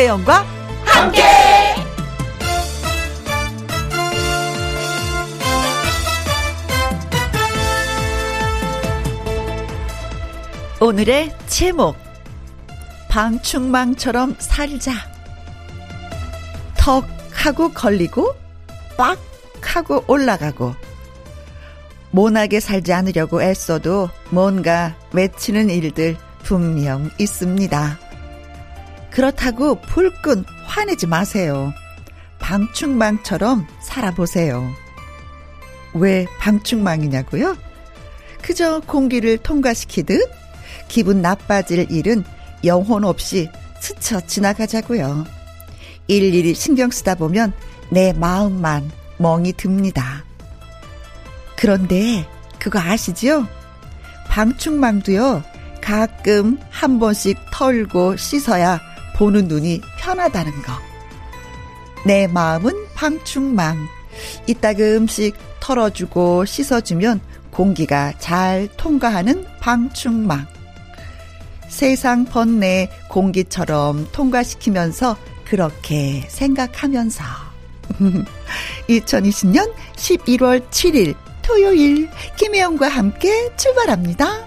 홍세연과 함께. 오늘의 제목, 방충망처럼 살자. 턱 하고 걸리고 빡 하고 올라가고, 모나게 살지 않으려고 애써도 뭔가 외치는 일들 분명 있습니다. 그렇다고 불끈 화내지 마세요. 방충망처럼 살아보세요. 왜 방충망이냐고요? 그저 공기를 통과시키듯 기분 나빠질 일은 영혼 없이 스쳐 지나가자고요. 일일이 신경 쓰다 보면 내 마음만 멍이 듭니다. 그런데 그거 아시죠? 방충망도요, 가끔 한 번씩 털고 씻어야 보는 눈이 편하다는 거. 내 마음은 방충망. 이따금씩 털어주고 씻어주면 공기가 잘 통과하는 방충망. 세상 번뇌 공기처럼 통과시키면서 그렇게 생각하면서 2020년 11월 7일 토요일, 김혜영과 함께 출발합니다.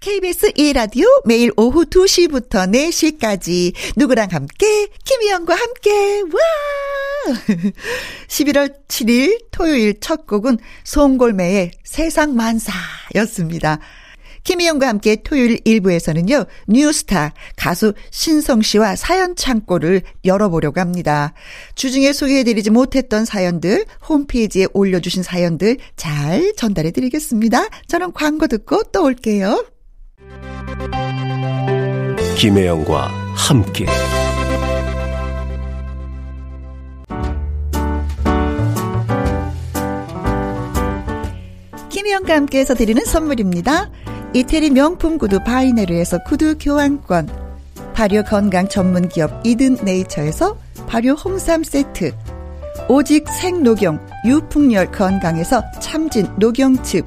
KBS E라디오 매일 오후 2시부터 4시까지 누구랑 함께, 김희영과 함께. 와! 11월 7일 토요일 첫 곡은 송골매의 세상만사였습니다. 김희영과 함께 토요일 1부에서는요, 뉴스타 가수 신성 씨와 사연 창고를 열어보려고 합니다. 주중에 소개해드리지 못했던 사연들, 홈페이지에 올려주신 사연들 잘 전달해드리겠습니다. 저는 광고 듣고 또 올게요. 김혜영과 함께. 김혜영과 함께해서 드리는 선물입니다. 이태리 명품 구두 바이네르에서 구두 교환권, 발효 건강 전문 기업 이든 네이처에서 발효 홍삼 세트, 오직 생노경 유풍열 건강에서 참진 노경즙,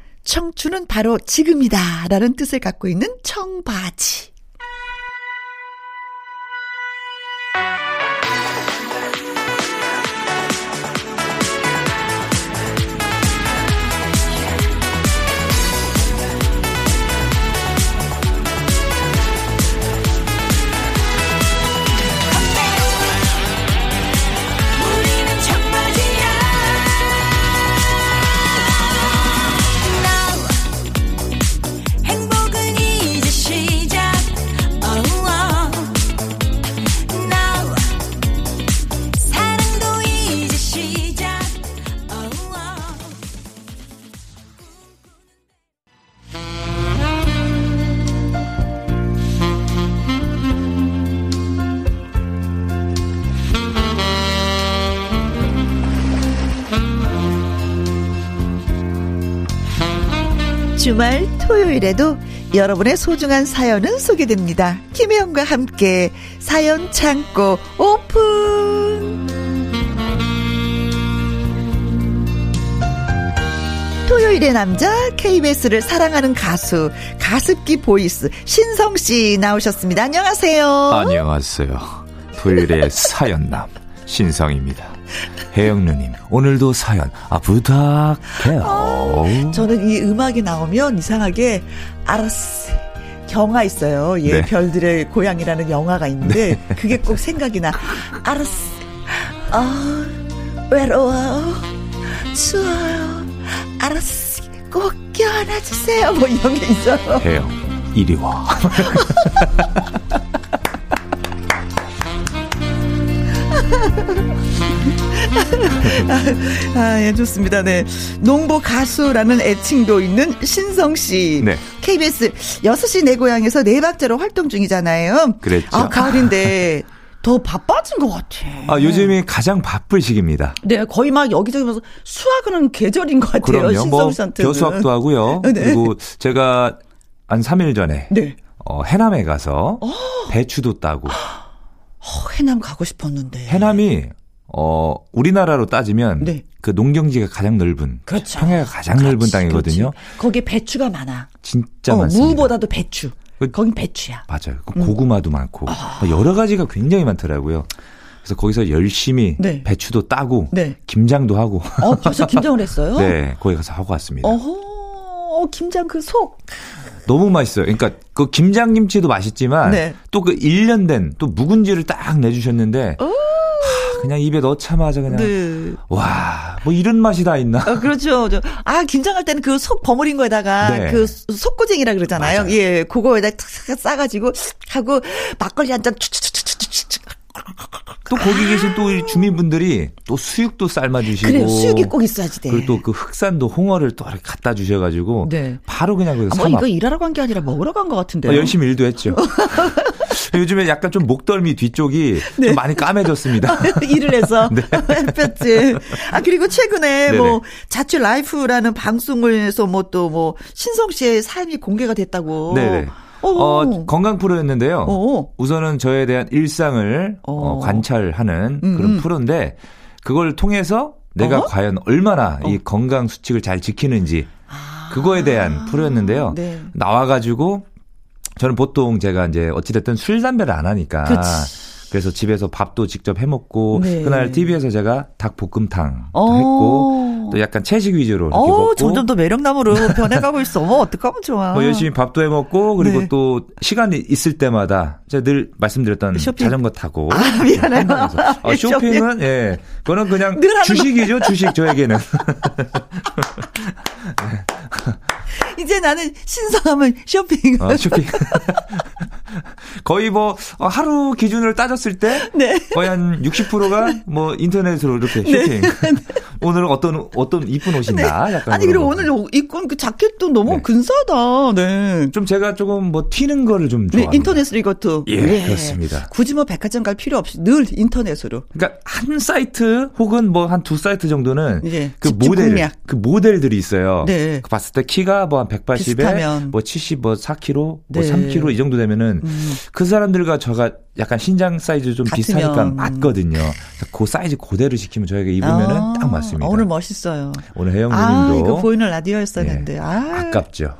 청춘은 바로 지금이다 라는 뜻을 갖고 있는 청바지. 주말 토요일에도 여러분의 소중한 사연은 소개됩니다. 김혜영과 함께 사연 창고 오픈. 토요일의 남자, KBS를 사랑하는 가수, 가습기 보이스 신성 씨 나오셨습니다. 안녕하세요. 안녕하세요. 토요일의 사연남 신성입니다. 혜영 누님, 오늘도 사연 부탁해요. 저는 이 음악이 나오면 이상하게 알았어. 경화 있어요. 예, 네. 별들의 고향이라는 영화가 있는데 네. 그게 꼭 생각이 나. 알았어. 외로워요. 추워요. 알았어. 꼭 껴안아주세요. 뭐 이런 게 있어요. 혜영, 이리 와. 예, 좋습니다. 네. 농보 가수라는 애칭도 있는 신성씨. 네. KBS 6시 내 고향에서 4박자로 활동 중이잖아요. 그랬죠. 가을인데. 더 바빠진 것 같아. 요즘이 가장 바쁠 시기입니다. 네, 거의 막 여기저기 면서 수학은 계절인 것 같아요. 그럼요. 신성씨한테는. 뭐 교수학도 하고요. 네. 그리고 제가 한 3일 전에 네. 해남에 가서 배추도 따고. 해남 가고 싶었는데. 해남이 우리나라로 따지면 네. 그 농경지가 가장 넓은, 그렇죠. 평야가 가장 그렇지, 넓은 땅이거든요. 그렇지. 거기에 배추가 많아. 진짜 많습니다. 무보다도 배추. 거긴 배추야. 맞아요. 고구마도 많고 여러 가지가 굉장히 많더라고요. 그래서 거기서 열심히 네. 배추도 따고 네. 김장도 하고. 벌써 김장을 했어요? 네, 거기 가서 하고 왔습니다. 김장 그 속. 너무 맛있어요. 그러니까 그 김장김치도 맛있지만 네. 또 그 1년 된 또 묵은지를 딱 내주셨는데 그냥 입에 넣자마자 그냥 네. 와, 뭐 이런 맛이 다 있나. 그렇죠. 김장할 때는 그 속 버무린 거에다가 네. 그 속고쟁이라 그러잖아요. 맞아요. 예, 그거에다 탁 싸가지고 하고 막걸리 한 잔 추추추추추추. 또 거기 계신 또 주민분들이 또 수육도 삶아주시고. 그래요. 수육이 꼭 있어야지 돼. 그리고 또 그 흑산도 홍어를 또 갖다 주셔가지고 네. 바로 그냥 그래서 삼아. 이거 일하러 간 게 아니라 먹으러 간 것 같은데요. 열심히 일도 했죠. 요즘에 약간 좀 목덜미 뒤쪽이 네. 좀 많이 까매졌습니다. 일을 해서 네. 햇볕이. 그리고 최근에 네네. 뭐 자취 라이프라는 방송에서 뭐 신성 씨의 사연이 공개가 됐다고. 네네. 건강 프로였는데요. 우선은 저에 대한 일상을 관찰하는 그런 프로인데 그걸 통해서 내가 과연 얼마나 이 건강 수칙을 잘 지키는지 그거에 대한 프로였는데요. 네. 나와가지고 저는 보통 제가 이제 어찌됐든 술, 담배를 안 하니까. 그치. 그래서 집에서 밥도 직접 해먹고 네. 그날 TV에서 제가 닭볶음탕 했고 또 약간 채식 위주로 이렇게 먹고. 점점 더 매력남으로 변해가고 있어. 어떡하면 좋아. 열심히 밥도 해먹고 그리고 네. 또 시간이 있을 때마다 제가 늘 말씀드렸던 쇼핑. 자전거 타고. 미안해요. 쇼핑은 예, 그거는 그냥 주식이죠. 주식 저에게는. 이제 나는 신성하면 쇼핑. 쇼핑. 거의 뭐 하루 기준으로 따졌을 때 네. 거의 한 60%가 뭐 인터넷으로 이렇게 쇼핑. 네. 오늘은 어떤 이쁜 옷인가. 네. 약간 그리고 오늘 입고 그 자켓도 너무 네. 근사하다. 네. 좀 제가 조금 뭐 튀는 거를 좀 좋아합니다. 네, 인터넷으로 이것도. 예, 네. 그렇습니다. 굳이 뭐 백화점 갈 필요 없이 늘 인터넷으로. 그러니까 한 사이트 혹은 뭐 한 2사이트 정도는 네. 그 모델들이 있어요. 네. 그 봤을 때 키가 뭐 한 180에 비슷하면. 뭐 70, 뭐 4kg, 뭐 네. 3kg 이 정도 되면은 그 사람들과 저가 약간 신장 사이즈 좀 같으면. 비슷하니까 맞거든요. 그 사이즈 그대로 시키면 저에게 입으면은 딱 맞습니다. 오늘 멋있어요. 오늘 혜영 누님도. 이거 보이는 라디오였었는데. 네. 아깝죠.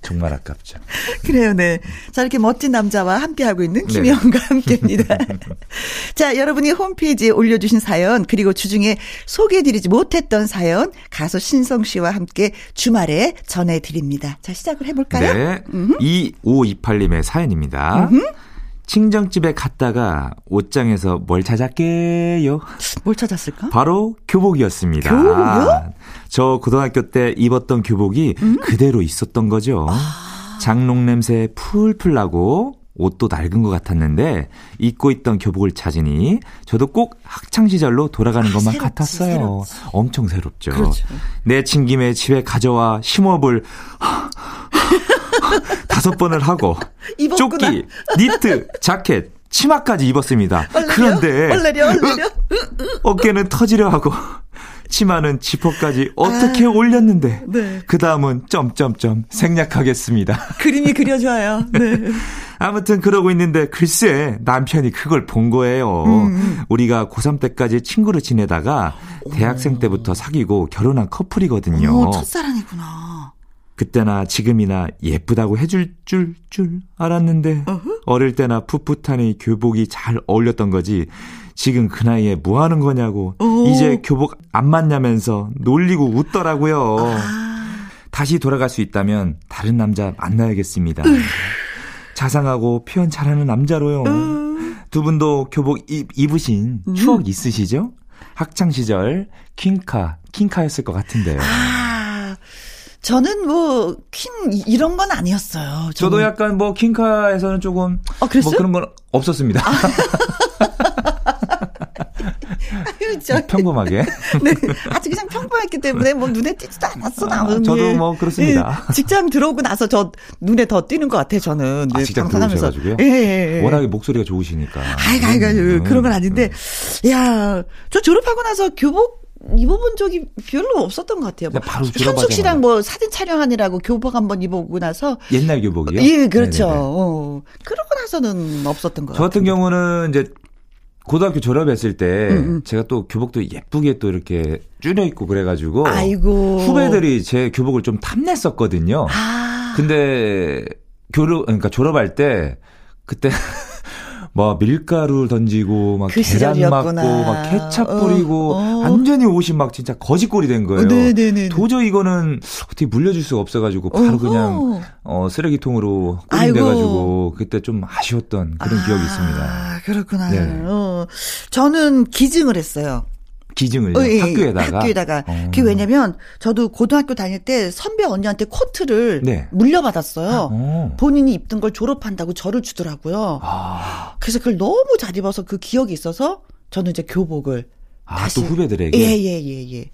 정말 아깝죠. 그래요, 네. 자, 이렇게 멋진 남자와 함께하고 있는 김혜영과 네. 함께입니다. 자, 여러분이 홈페이지에 올려주신 사연, 그리고 주중에 소개해드리지 못했던 사연, 가수 신성 씨와 함께 주말에 전해드립니다. 자, 시작을 해볼까요? 네. 2528님의 사연입니다. 친정집에 갔다가 옷장에서 뭘 찾았게요? 뭘 찾았을까? 바로 교복이었습니다. 교복이요? 저 고등학교 때 입었던 교복이 그대로 있었던 거죠. 장롱 냄새 풀풀 나고 옷도 낡은 것 같았는데 입고 있던 교복을 찾으니 저도 꼭 학창시절로 돌아가는 것만 새롭지, 같았어요. 새롭지. 엄청 새롭죠. 그렇죠. 내친 김에 집에 가져와 심호흡을 5번을 하고 입었구나. 조끼, 니트, 자켓, 치마까지 입었습니다. 얼레려, 그런데 얼레려. 어깨는 터지려 하고 치마는 지퍼까지 어떻게 올렸는데. 네. 그 다음은 점점점 생략하겠습니다. 그림이 그려져요. 네. 아무튼 그러고 있는데 글쎄 남편이 그걸 본 거예요. 우리가 고3 때까지 친구로 지내다가 대학생 때부터 사귀고 결혼한 커플이거든요. 오, 첫사랑이구나. 그때나 지금이나 예쁘다고 해줄 줄 알았는데 어흐? 어릴 때나 풋풋하니 교복이 잘 어울렸던 거지 지금 그 나이에 뭐 하는 거냐고 오. 이제 교복 안 맞냐면서 놀리고 웃더라고요. 아. 다시 돌아갈 수 있다면 다른 남자 만나야겠습니다. 자상하고 표현 잘하는 남자로요. 두 분도 교복 입으신 추억 있으시죠? 학창시절 퀸카였을 것 같은데요. 아, 저는 뭐 퀸 이런 건 아니었어요. 저는. 저도 약간 뭐 퀸카에서는 조금 뭐 그런 건 없었습니다. 아. 평범하게. 네. 아주 그냥 평범했기 때문에 뭐 눈에 띄지도 않았어, 나는. 아, 저도 뭐 그렇습니다. 예, 직장 들어오고 나서 저 눈에 더 띄는 것 같아, 저는. 아, 직장 들어오셔가지고요? 예. 워낙에 목소리가 좋으시니까. 아이고, 그런 건 아닌데. 야, 저 졸업하고 나서 교복 입어본 적이 별로 없었던 것 같아요. 뭐 현숙 씨랑 뭐 사진 촬영하느라고 교복 한번 입어보고 나서. 옛날 교복이요? 예, 그렇죠. 그러고 나서는 없었던 것 같아요. 저 같은 경우는 이제 고등학교 졸업했을 때 제가 또 교복도 예쁘게 또 이렇게 줄여 입고 그래가지고 아이고. 후배들이 제 교복을 좀 탐냈었거든요. 아. 근데 졸업할 때 그때 막 밀가루 던지고 막 그 계란 맞고 막 케찹 뿌리고 완전히 옷이 막 진짜 거지꼴이 된 거예요. 네네네. 도저히 이거는 어떻게 물려줄 수가 없어가지고 바로 그냥 쓰레기통으로 꼬린돼가지고 그때 좀 아쉬웠던 그런 기억이 있습니다. 그렇구나. 네. 저는 기증을 했어요. 기증을요? 예, 학교에다가? 학교에다가. 그게 왜냐면 저도 고등학교 다닐 때 선배 언니한테 코트를 네. 물려받았어요. 본인이 입던 걸 졸업한다고 저를 주더라고요. 아. 그래서 그걸 너무 잘 입어서 그 기억이 있어서 저는 이제 교복을. 아, 다시. 또 후배들에게? 예.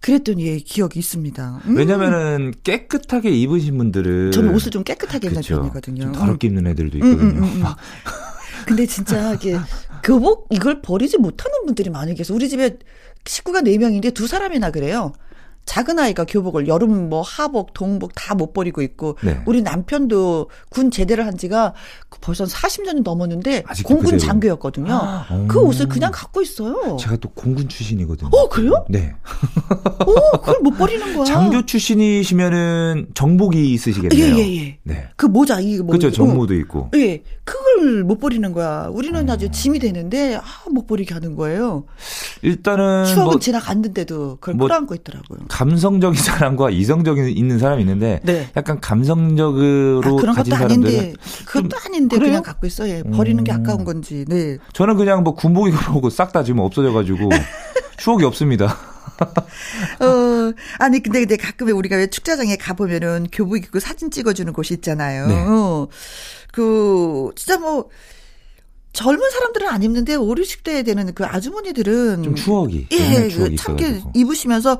그랬더니 예, 기억이 있습니다. 왜냐면은 깨끗하게 입으신 분들은. 저는 옷을 좀 깨끗하게 입는 편이거든요. 좀 더럽게 입는 애들도 있거든요. 근데 진짜 이게 교복 이걸 버리지 못하는 분들이 많이 계세요. 우리 집에 식구가 4명인데 2사람이나 그래요. 작은 아이가 교복을 여름 뭐 하복 동복 다 못 버리고 있고 네. 우리 남편도 군 제대를 한 지가 벌써 40년이 넘었는데 공군 장교였거든요. 그 옷을 그냥 갖고 있어요. 제가 또 공군 출신이거든요. 그래요? 네. 그걸 못 버리는 거야. 장교 출신이시면은 정복이 있으시겠네요. 예. 네. 그 모자 이거 뭐. 그렇죠. 정모도 있고. 예. 그걸 못 버리는 거야. 우리는 아주 짐이 되는데 못 버리게 하는 거예요. 일단은 추억은 뭐, 지나갔는데도 그걸 끌어안고 있더라고요. 감성적인 사람과 이성적인 있는 사람이 있는데 네. 약간 감성적으로 가진 사람들은 아닌데, 그것도 아닌데 그래요? 그냥 갖고 있어. 예. 버리는 게 아까운 건지. 네. 저는 그냥 뭐 군복 입어보고 싹 다 지금 없어져가지고 추억이 없습니다. 아니 근데 가끔 우리가 왜 축제장에 가보면은 교복 입고 사진 찍어주는 곳이 있잖아요. 네. 그 진짜 뭐. 젊은 사람들은 안 입는데 50, 60대 되는 그 아주머니들은 좀 추억이 예, 그 참게 입으시면서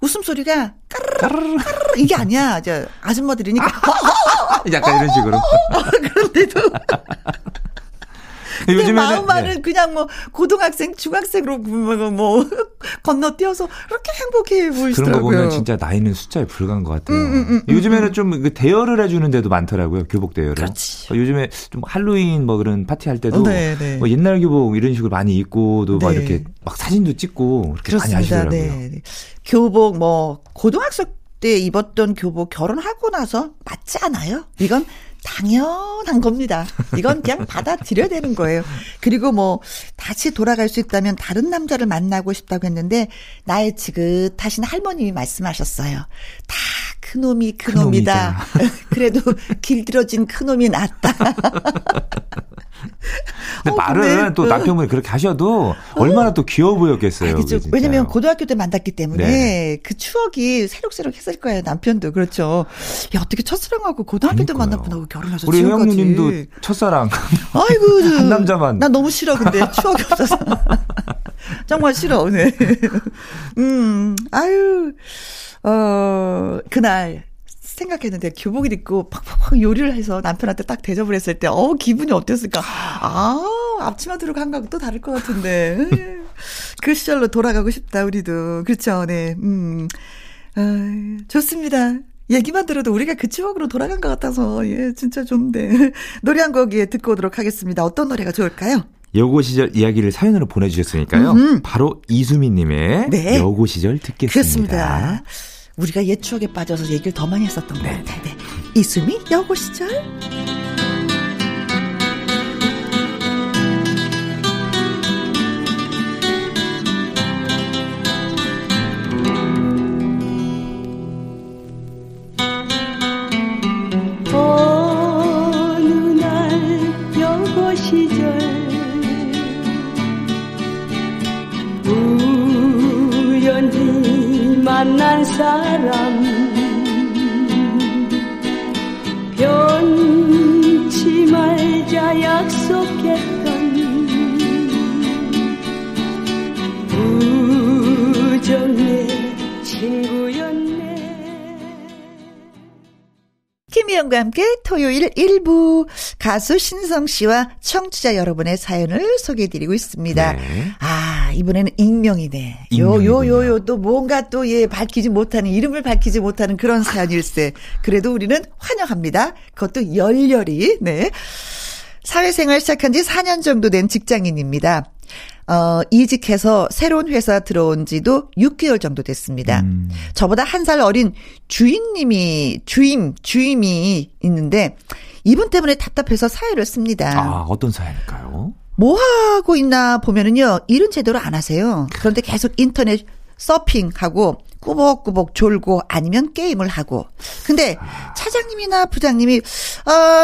웃음소리가 까르르 이게 아니야. 이제 아줌마들이니까 약간 이런 식으로. 그런데도 요즘에는 마음만은 네. 그냥 뭐 고등학생, 중학생으로 뭐 건너뛰어서 그렇게 행복해 보이시더라고요. 그런 거 보면 진짜 나이는 숫자에 불과한 것 같아요. 요즘에는 좀 대여를 해주는 데도 많더라고요. 교복 대여를. 그렇지. 요즘에 좀 할로윈 뭐 그런 파티할 때도 네. 뭐 옛날 교복 이런 식으로 많이 입고도 네. 막 이렇게 막 사진도 찍고 그렇게 많이 하시더라고요. 네. 교복 뭐 고등학생 때 입었던 교복 결혼하고 나서 맞지 않아요? 이건 당연한 겁니다. 이건 그냥 받아들여야 되는 거예요. 그리고 뭐 다시 돌아갈 수 있다면 다른 남자를 만나고 싶다고 했는데 나의 지긋하신 할머님이 말씀하셨어요. 다 큰놈이 큰놈이다. 그래도 길들여진 큰놈이 낫다. 근데 말은 근데, 또 남편분이 그렇게 하셔도 얼마나 또 귀여워 보였겠어요. 그게 진짜. 왜냐면 고등학교 때 만났기 때문에 네. 그 추억이 새록새록 했을 거예요. 남편도 그렇죠. 야 어떻게 첫사랑하고 고등학교 때 만났구나. 결혼해서 우리 혜영님도 첫사랑. 아이고 한 남자만. 난 너무 싫어 근데 추억이 없어서. 정말 싫어 오늘. 네. 아유 그날. 생각했는데 교복을 입고 팍팍팍 요리를 해서 남편한테 딱 대접을 했을 때 기분이 어땠을까? 아 앞치마 들어간 거하고 또 다를 것 같은데 그 시절로 돌아가고 싶다, 우리도. 그렇죠, 네. 좋습니다. 얘기만 들어도 우리가 그 추억으로 돌아간 것 같아서, 예, 진짜 좋은데. 노래 한 곡, 예, 듣고 오도록 하겠습니다. 어떤 노래가 좋을까요? 여고 시절 이야기를 사연으로 보내주셨으니까요. 바로 이수미님의 네. 여고 시절 듣겠습니다. 그렇습니다. 우리가 옛 추억에 빠져서 얘기를 더 많이 했었던 것 같아요. 네. 이수미 여고 시절. 어느 날 여고 시절 우연히 만난 사람 변치 말자 약속했던 우정의 친구였네. 김혜영과 함께 토요일 1부 가수 신성 씨와 청취자 여러분의 사연을 소개해드리고 있습니다. 네. 이번에는 익명이네. 또 뭔가 또 예, 밝히지 못하는, 이름을 밝히지 못하는 그런 사연일세. 그래도 우리는 환영합니다. 그것도 열렬히, 네. 사회생활 시작한 지 4년 정도 된 직장인입니다. 이직해서 새로운 회사 들어온 지도 6개월 정도 됐습니다. 저보다 한 살 어린 주임이 있는데, 이분 때문에 답답해서 사연을 씁니다. 아, 어떤 사연일까요? 뭐 하고 있나 보면은요, 일은 제대로 안 하세요. 그런데 계속 인터넷 서핑하고 꾸벅꾸벅 졸고 아니면 게임을 하고. 근데 차장님이나 부장님이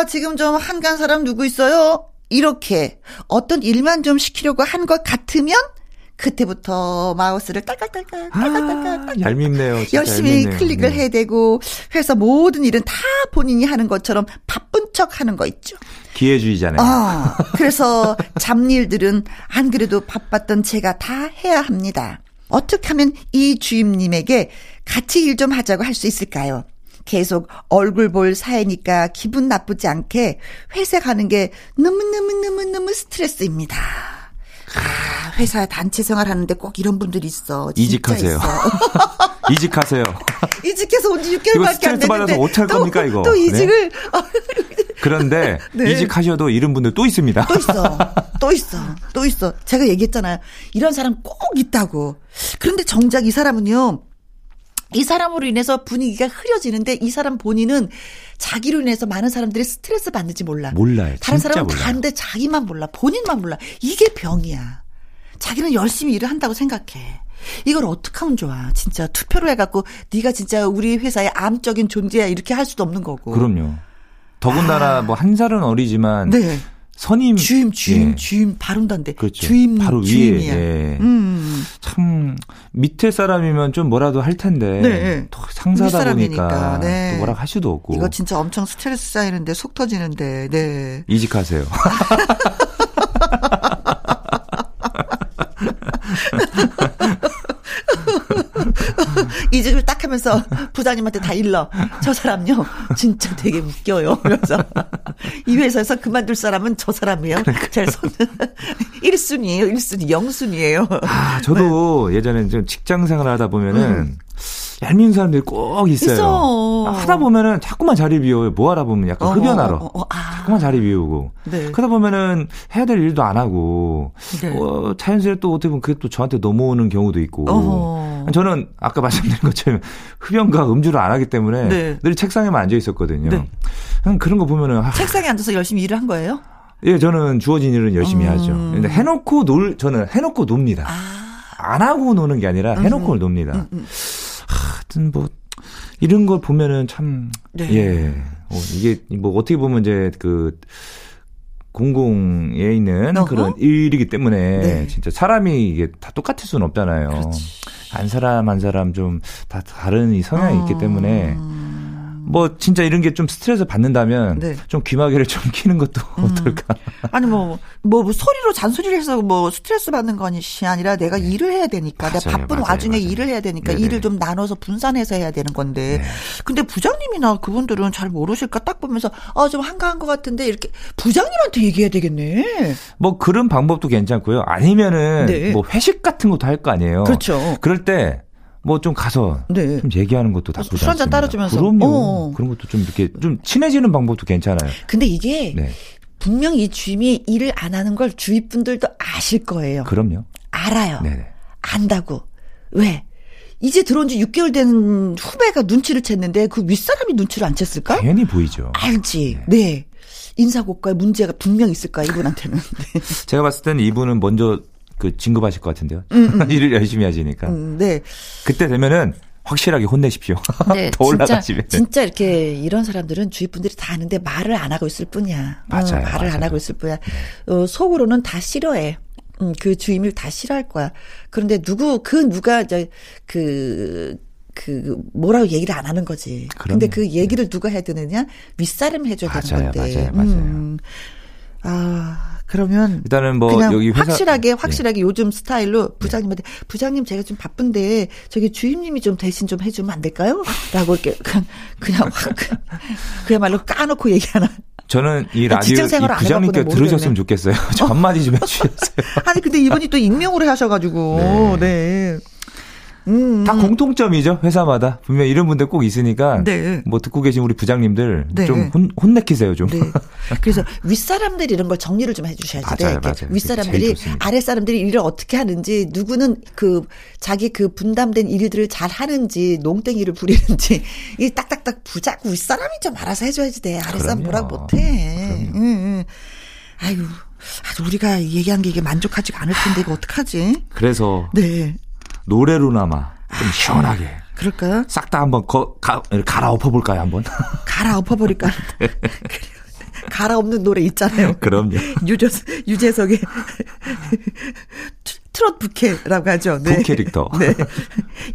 지금 좀 한가한 사람 누구 있어요? 이렇게 어떤 일만 좀 시키려고 한 것 같으면 그때부터 마우스를 딸깍딸깍 얄밉네요. 진짜 열심히 얄밉네요. 클릭을 해야 되고 회사 모든 일은 다 본인이 하는 것처럼 바쁜 척 하는 거 있죠. 기회주의잖아요. 그래서 잡일들은 안 그래도 바빴던 제가 다 해야 합니다. 어떻게 하면 이 주임님에게 같이 일 좀 하자고 할 수 있을까요? 계속 얼굴 볼 사이니까 기분 나쁘지 않게 회사 가는 게 너무 스트레스입니다. 회사 단체 생활하는데 꼭 이런 분들이 있어. 이직하세요. 이직하세요. 이직해서 온 지 6개월밖에 안 됐는데 스트레스 받아서 어떡할 겁니까 이거. 또 이직을. 네? 그런데 네. 이직하셔도 이런 분들 또 있습니다. 또 있어. 제가 얘기했잖아요. 이런 사람 꼭 있다고. 그런데 정작 이 사람은요. 이 사람으로 인해서 분위기가 흐려지는데 이 사람 본인은 자기로 인해서 많은 사람들이 스트레스 받는지 몰라요. 다른 사람은 다 아는데 자기만 몰라. 본인만 몰라. 이게 병이야. 자기는 열심히 일을 한다고 생각해. 이걸 어떻게 하면 좋아. 진짜 투표로 해갖고 네가 진짜 우리 회사의 암적인 존재야 이렇게 할 수도 없는 거고. 그럼요. 더군다나 뭐 한 살은 어리지만 네. 선임. 주임, 예. 주임, 바른다는데. 그렇죠. 주임, 바로 주임이야. 위에. 예. 참, 밑에 사람이면 좀 뭐라도 할 텐데. 네. 또 상사다 보니까. 네. 또 뭐라고 할 수도 없고. 이거 진짜 엄청 스트레스 쌓이는데, 속 터지는데, 네. 이직하세요. 이직을 딱 하면서 부장님한테 다 일러. 저 사람요 진짜 되게 웃겨요. 그래서 이 회사에서 그만둘 사람은 저 사람이에요. 제 손은 1순위예요. 1순위 0순위예요. 저도 네. 예전에 좀 직장생활 하다 보면은 얄미운 사람들이 꼭 있어요. 하다 보면은 자꾸만 자리 비워요. 뭐 하다 보면 약간 흡연하러. 자꾸만 자리 비우고. 네. 그러다 보면은 해야 될 일도 안 하고. 네. 자연스레 또 어떻게 보면 그게 또 저한테 넘어오는 경우도 있고. 저는 아까 말씀드린 것처럼 흡연과 음주를 안 하기 때문에 네. 늘 책상에만 앉아 있었거든요. 네. 그런 거 보면은. 책상에 앉아서 열심히 일을 한 거예요? 예, 저는 주어진 일은 열심히 하죠. 근데 저는 해놓고 놉니다. 안 하고 노는 게 아니라 해놓고 놉니다. 하여튼 뭐 이런 걸 보면은 참 네. 예. 이게 뭐 어떻게 보면 이제 그 공공에 있는 그런 일이기 때문에 네. 진짜 사람이 이게 다 똑같을 수는 없잖아요. 그렇지. 한 사람 좀 다 다른 이 성향이 있기 때문에 뭐 진짜 이런 게 좀 스트레스 받는다면 네. 좀 귀마개를 좀 키는 것도 어떨까. 아니 뭐 소리로 잔소리를 해서 뭐 스트레스 받는 것이 아니라 내가 네. 일을 해야 되니까 맞아요, 내가 바쁜 맞아요, 와중에 맞아요. 일을 해야 되니까 네네. 일을 좀 나눠서 분산해서 해야 되는 건데 네. 근데 부장님이나 그분들은 잘 모르실까 딱 보면서 좀 한가한 것 같은데 이렇게 부장님한테 얘기해야 되겠네. 뭐 그런 방법도 괜찮고요. 아니면은 네. 뭐 회식 같은 것도 할 거 아니에요. 그렇죠. 그럴 때 뭐 좀 가서 네. 좀 얘기하는 것도 나쁘지 않습니다. 술 한잔 따라주면서. 그럼요. 그런 것도 좀 이렇게 좀 친해지는 방법도 괜찮아요. 근데 이게 네. 분명 이 주임이 일을 안 하는 걸 주위 분들도 아실 거예요. 그럼요. 알아요. 네네. 안다고. 왜? 이제 들어온 지 6개월 된 후배가 눈치를 챘는데 그 윗사람이 눈치를 안 챘을까? 당연히 보이죠. 알지. 네. 네. 인사고과에 문제가 분명 있을 거야 이분한테는. 네. 제가 봤을 때는 이분은 먼저 그 진급하실 것 같은데요. 일을 열심히 하시니까. 네. 그때 되면은 확실하게 혼내십시오. 네, 더 올라가시면. 진짜 이렇게 이런 사람들은 주위 분들이 다 아는데 말을 안 하고 있을 뿐이야. 맞아요. 말을 맞아요. 안 하고 있을 뿐이야. 네. 속으로는 다 싫어해. 그 주임을 다 싫어할 거야. 그런데 누가 이제 뭐라고 얘기를 안 하는 거지. 그런데 그 얘기를 네. 누가 해야 되느냐? 윗사람 해줘야 맞아요, 되는 건데. 맞아요. 그러면 일단은 뭐 그냥 여기 회사 확실하게 예. 요즘 스타일로 부장님한테 예. 부장님 제가 좀 바쁜데 저기 주임님이 좀 대신 좀 해주면 안 될까요? 라고 이렇게 그냥 그야말로 까놓고 얘기하나. 저는 이 라디오 이 부장님께 들으셨으면 좋겠어요. 저 한마디 좀 해주셨어요. 아니 근데 이분이 또 익명으로 하셔가지고 네. 다 공통점이죠. 회사마다 분명 이런 분들 꼭 있으니까 네. 뭐 듣고 계신 우리 부장님들 네. 좀 혼내키세요 좀. 네. 그래서 윗사람들이 이런 걸 정리를 좀 해주셔야지. 맞아요, 맞아요. 윗사람들이 아랫사람들이 일을 어떻게 하는지 누구는 그 자기 그 분담된 일들을 잘 하는지 농땡이를 부리는지 이 딱딱딱 부자고 윗사람이 좀 알아서 해줘야지 돼. 아랫사람 뭐라고 못해. 아유, 우리가 얘기한 게 이게 만족하지가 않을 텐데 이거 어떡하지? 그래서 네. 노래로나마 좀 시원하게. 그럴까요? 싹 다 한번 갈아엎어볼까요, 한번? 갈아엎어버릴까요? 네. 갈아엎는 노래 있잖아요. 그럼요. 유재석의 트롯 부캐라고 하죠. 네. 부캐릭터. 네.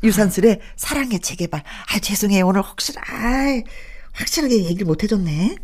유산슬의 사랑의 재개발. 아, 죄송해요. 오늘 확실하게 얘기를 못 해줬네.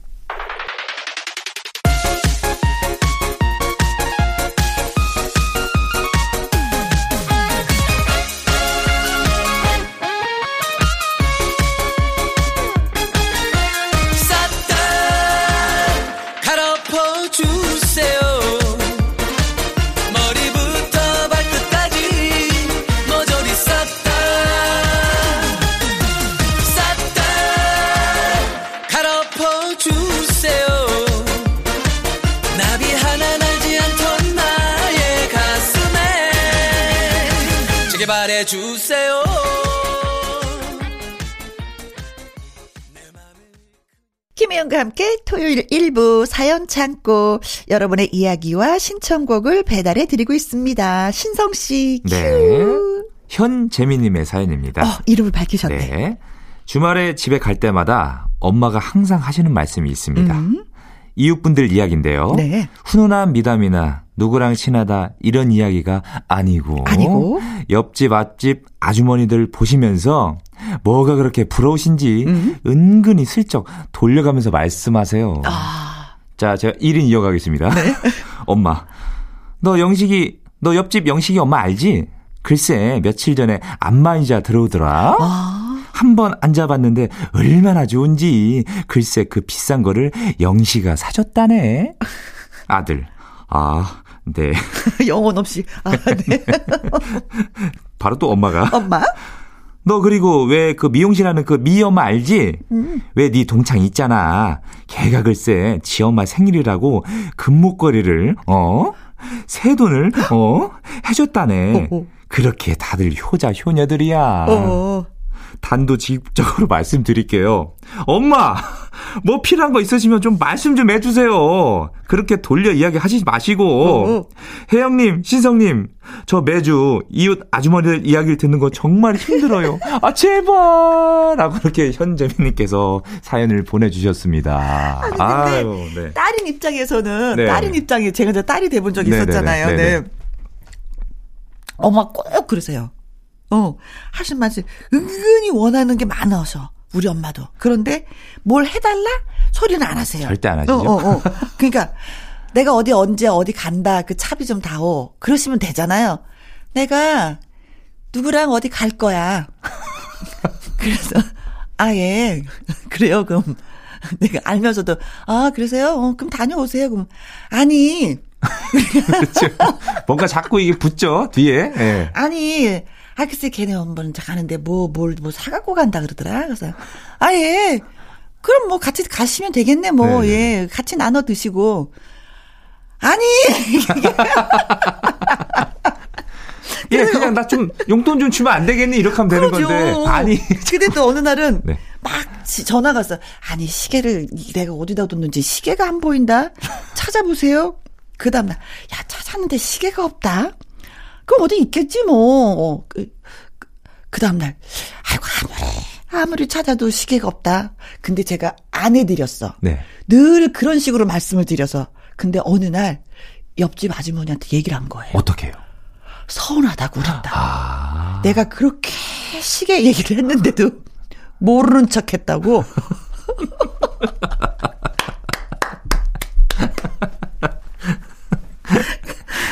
주세요. 김혜영과 함께 토요일 1부 사연 창고 여러분의 이야기와 신청곡을 배달해 드리고 있습니다. 신성 씨 큐. 네. 현재미님의 사연입니다. 이름을 밝히셨네. 네. 주말에 집에 갈 때마다 엄마가 항상 하시는 말씀이 있습니다. 이웃분들 이야기인데요. 네. 훈훈한 미담이나 누구랑 친하다 이런 이야기가 아니고 옆집 앞집 아주머니들 보시면서 뭐가 그렇게 부러우신지 은근히 슬쩍 돌려가면서 말씀하세요. 자, 제가 1인 이어가겠습니다. 네. 엄마, 너 옆집 영식이 엄마 알지? 글쎄 며칠 전에 안마의자 들어오더라. 한번 앉아봤는데 얼마나 좋은지 글쎄 그 비싼 거를 영시가 사줬다네. 아들, 네. 영혼 없이 네. 바로 또 엄마? 너 그리고 왜 그 미용실하는 그 미엄마 알지? 왜 네 동창 있잖아. 걔가 글쎄 지 엄마 생일이라고 금목걸이를 새 돈을 해줬다네. 그렇게 다들 효자 효녀들이야. 단도직입적으로 말씀드릴게요. 엄마, 뭐 필요한 거 있으시면 좀 말씀 좀 해주세요. 그렇게 돌려 이야기 하시지 마시고. 혜영님, 신성님, 저 매주 이웃 아주머니들 이야기를 듣는 거 정말 힘들어요. 제발 라고 이렇게 현재민님께서 사연을 보내주셨습니다. 아니 근데 네. 딸인 입장에 제가 이제 딸이 돼본 적이 있었잖아요. 네. 엄마 꼭 그러세요. 하신 말씀 은근히 원하는 게 많아서 우리 엄마도. 그런데 뭘 해달라? 소리는 안 하세요. 절대 안 하시죠. 그러니까 내가 어디 언제 어디 간다. 그 차비 좀 다오. 그러시면 되잖아요. 내가 누구랑 어디 갈 거야. 그래서 아 예. 그래요. 그럼 내가 알면서도 아 그러세요? 그럼 다녀오세요. 그럼 아니. 그렇죠. 뭔가 자꾸 이게 붙죠 뒤에. 네. 아니. 아, 글쎄, 걔네 엄마는 가는데, 뭘 사갖고 간다 그러더라. 그래서, 아, 예. 그럼 뭐 같이 가시면 되겠네, 뭐, 네네. 예. 같이 나눠 드시고. 아니! 예, 그냥 나 좀 용돈 좀 주면 안 되겠니? 이렇게 하면 되는 그러죠. 건데. 아니. 근데 또 어느 날은 네. 막 전화가 왔어. 아니, 시계를 내가 어디다 뒀는지 시계가 안 보인다? 찾아보세요. 그 다음날, 야, 찾았는데 시계가 없다? 그럼 어디 있겠지 뭐. 그 다음날 아이고 아무리 찾아도 시계가 없다. 근데 제가 안 해드렸어. 네. 늘 그런 식으로 말씀을 드려서. 근데 어느 날 옆집 아주머니한테 얘기를 한 거예요. 어떻게 해요? 서운하다고 그랬다. 아. 내가 그렇게 시계 얘기를 했는데도 모르는 척 했다고.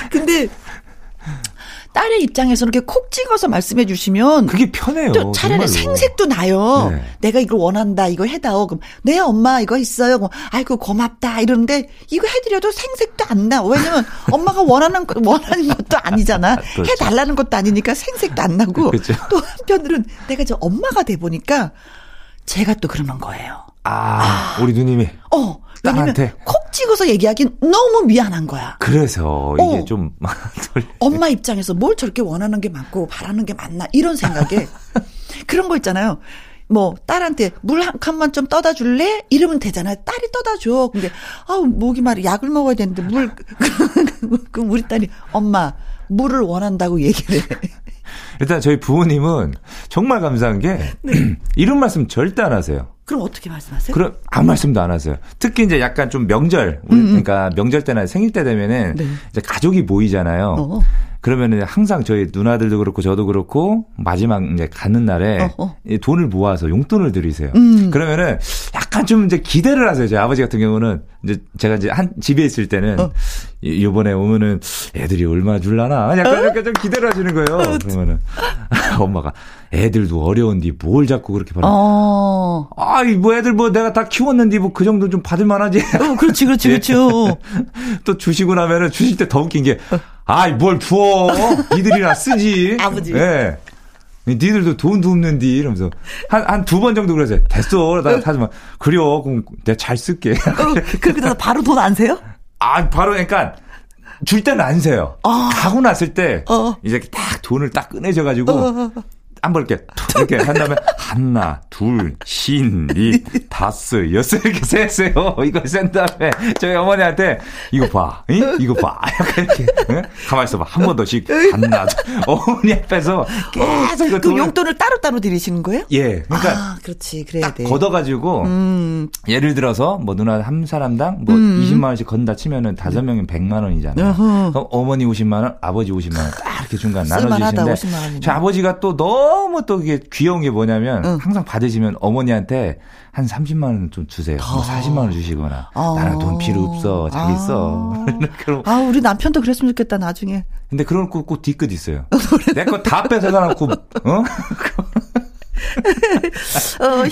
근데 딸의 입장에서 이렇게 콕 찍어서 말씀해 주시면 그게 편해요. 또 차라리 정말로. 생색도 나요. 네. 내가 이걸 원한다. 이거 해다오. 그럼 네 엄마 이거 있어요. 그럼, 아이고 고맙다. 이러는데 이거 해드려도 생색도 안 나. 왜냐면 엄마가 원하는 것도 아니잖아. 그렇죠. 해달라는 것도 아니니까 생색도 안 나고 그렇죠. 또 한편으로는 내가 이제 엄마가 돼 보니까 제가 또 그러는 거예요. 아, 우리 누님이. 딸한테. 콕 찍어서 얘기하긴 너무 미안한 거야. 그래서 이게 좀. 엄마 입장에서 뭘 저렇게 원하는 게 많고 바라는 게 많나 이런 생각에. 그런 거 있잖아요. 뭐 딸한테 물 한 칸만 좀 떠다 줄래? 이러면 되잖아요. 딸이 떠다 줘. 근데 아우 목이 말이 약을 먹어야 되는데 물. 그럼 우리 딸이 엄마 물을 원한다고 얘기를 해. 일단 저희 부모님은 정말 감사한 게 네. 이런 말씀 절대 안 하세요. 그럼 어떻게 말씀하세요? 그럼 아무 말씀도 안 하세요. 특히 이제 약간 좀 명절, 그러니까 명절 때나 생일 때 되면은 네. 이제 가족이 모이잖아요. 그러면은 항상 저희 누나들도 그렇고 저도 그렇고 마지막 이제 가는 날에 돈을 모아서 용돈을 드리세요. 그러면은 약간 좀 이제 기대를 하세요. 저희 아버지 같은 경우는 이제 제가 이제 한 집에 있을 때는 이번에 오면은 애들이 얼마 줄라나 약간 좀 기대를 하시는 거예요. 그러면은 엄마가 애들도 어려운데 뭘 자꾸 그렇게 받아? 아이 뭐 애들 뭐 내가 다 키웠는데 뭐 그 정도 좀 받을 만하지. 그렇지 그렇지 그렇지. 또 주시고 나면은 주실 때 더 웃긴 게 아이 뭘 부어? 니들이나 쓰지. 아버지. 예. 니들도 돈 돕는디 이러면서 한 두 번 정도 그래서 됐어. 나 하지 마. 그래 그럼 내가 잘 쓸게. 그러다 바로 돈 안 세요? 아 바로 그러니까. 줄 때는 안 세요. 가고 났을 때 이제 딱 돈을 딱 꺼내져가지고 안 벌게 이렇게 한 다음에 하나, 둘, 셋, 다섯, 여섯 이렇게 세세요. 이걸 센 다음에 저희 어머니한테 이거 봐, 이거 봐. 약간 이렇게 가만 있어봐. 한 번 더씩 하나. 어머니 앞에서 계속 이거 그 용돈을 따로따로 드리시는 거예요? 예. 그러니까 아, 그렇지, 그래야 돼. 걷어가지고 예를 들어서 뭐 누나 한 사람당 뭐 20만 원씩 건다 치면은 5명이면 100만 원이잖아요. 그럼 어머니 50만 원, 아버지 50만 원 딱 이렇게 중간 나눠주시는데 저 아버지가 또 너무 또 이게 귀여운 게 뭐냐면 항상 받으시면 어머니한테 한 30만 원 좀 주세요. 뭐 40만 원 주시거나 나랑 돈 필요 없어. 잘 있어. 아 우리 남편도 그랬으면 좋겠다 나중에. 근데 그런 거 꼭 뒤끝 있어요. 내 거 다 뺏어다 놓고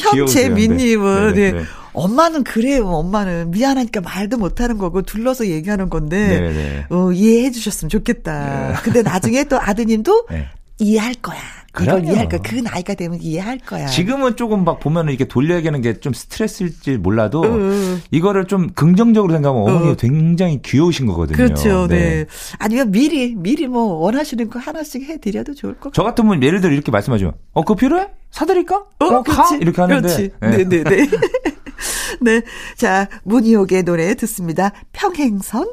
현재민님은 네. 엄마는 그래요. 엄마는 미안하니까 말도 못하는 거고 둘러서 얘기하는 건데 이해해 주셨으면 좋겠다. 네. 근데 나중에 또 아드님도 네. 이해할 거야. 그걸 이해할 거야. 그 나이가 되면 이해할 거야. 지금은 조금 막 보면 이렇게 돌려 얘기하는 게 좀 스트레스일지 몰라도 이거를 좀 긍정적으로 생각하면 어머니가 굉장히 귀여우신 거거든요. 그렇죠. 네. 네. 아니면 미리 뭐 원하시는 거 하나씩 해드려도 좋을 것 같아요. 저 같은 분 예를 들어 이렇게 말씀하시면 그거 필요해? 사드릴까? 가? 이렇게 하는데. 그렇지. 네네네. 네. 네. 자, 문희옥의 노래 듣습니다. 평행선.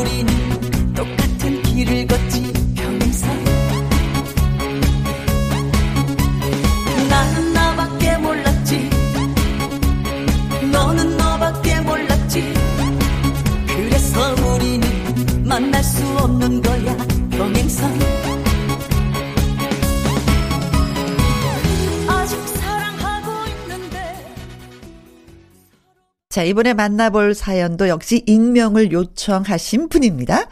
우리 자, 이번에 만나볼 사연도 역시 익명을 요청하신 분입니다.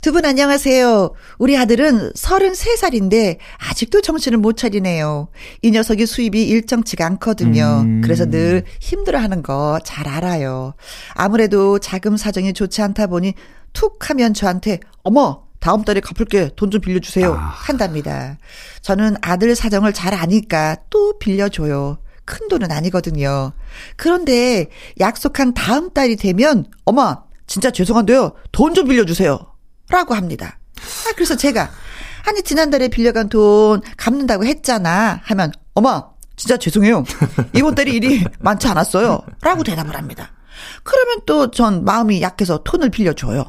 두 분 안녕하세요. 우리 아들은 33살인데 아직도 정신을 못 차리네요. 이 녀석이 수입이 일정치가 않거든요. 그래서 늘 힘들어하는 거 잘 알아요. 아무래도 자금 사정이 좋지 않다 보니 툭 하면 저한테 어머 다음 달에 갚을게 돈 좀 빌려주세요 한답니다. 저는 아들 사정을 잘 아니까 또 빌려줘요. 큰 돈은 아니거든요. 그런데 약속한 다음 달이 되면 어머 진짜 죄송한데요. 돈 좀 빌려주세요. 라고 합니다. 아, 그래서 제가 아니 지난달에 빌려간 돈 갚는다고 했잖아 하면 어머 진짜 죄송해요. 이번 달에 일이 많지 않았어요. 라고 대답을 합니다. 그러면 또 전 마음이 약해서 돈을 빌려줘요.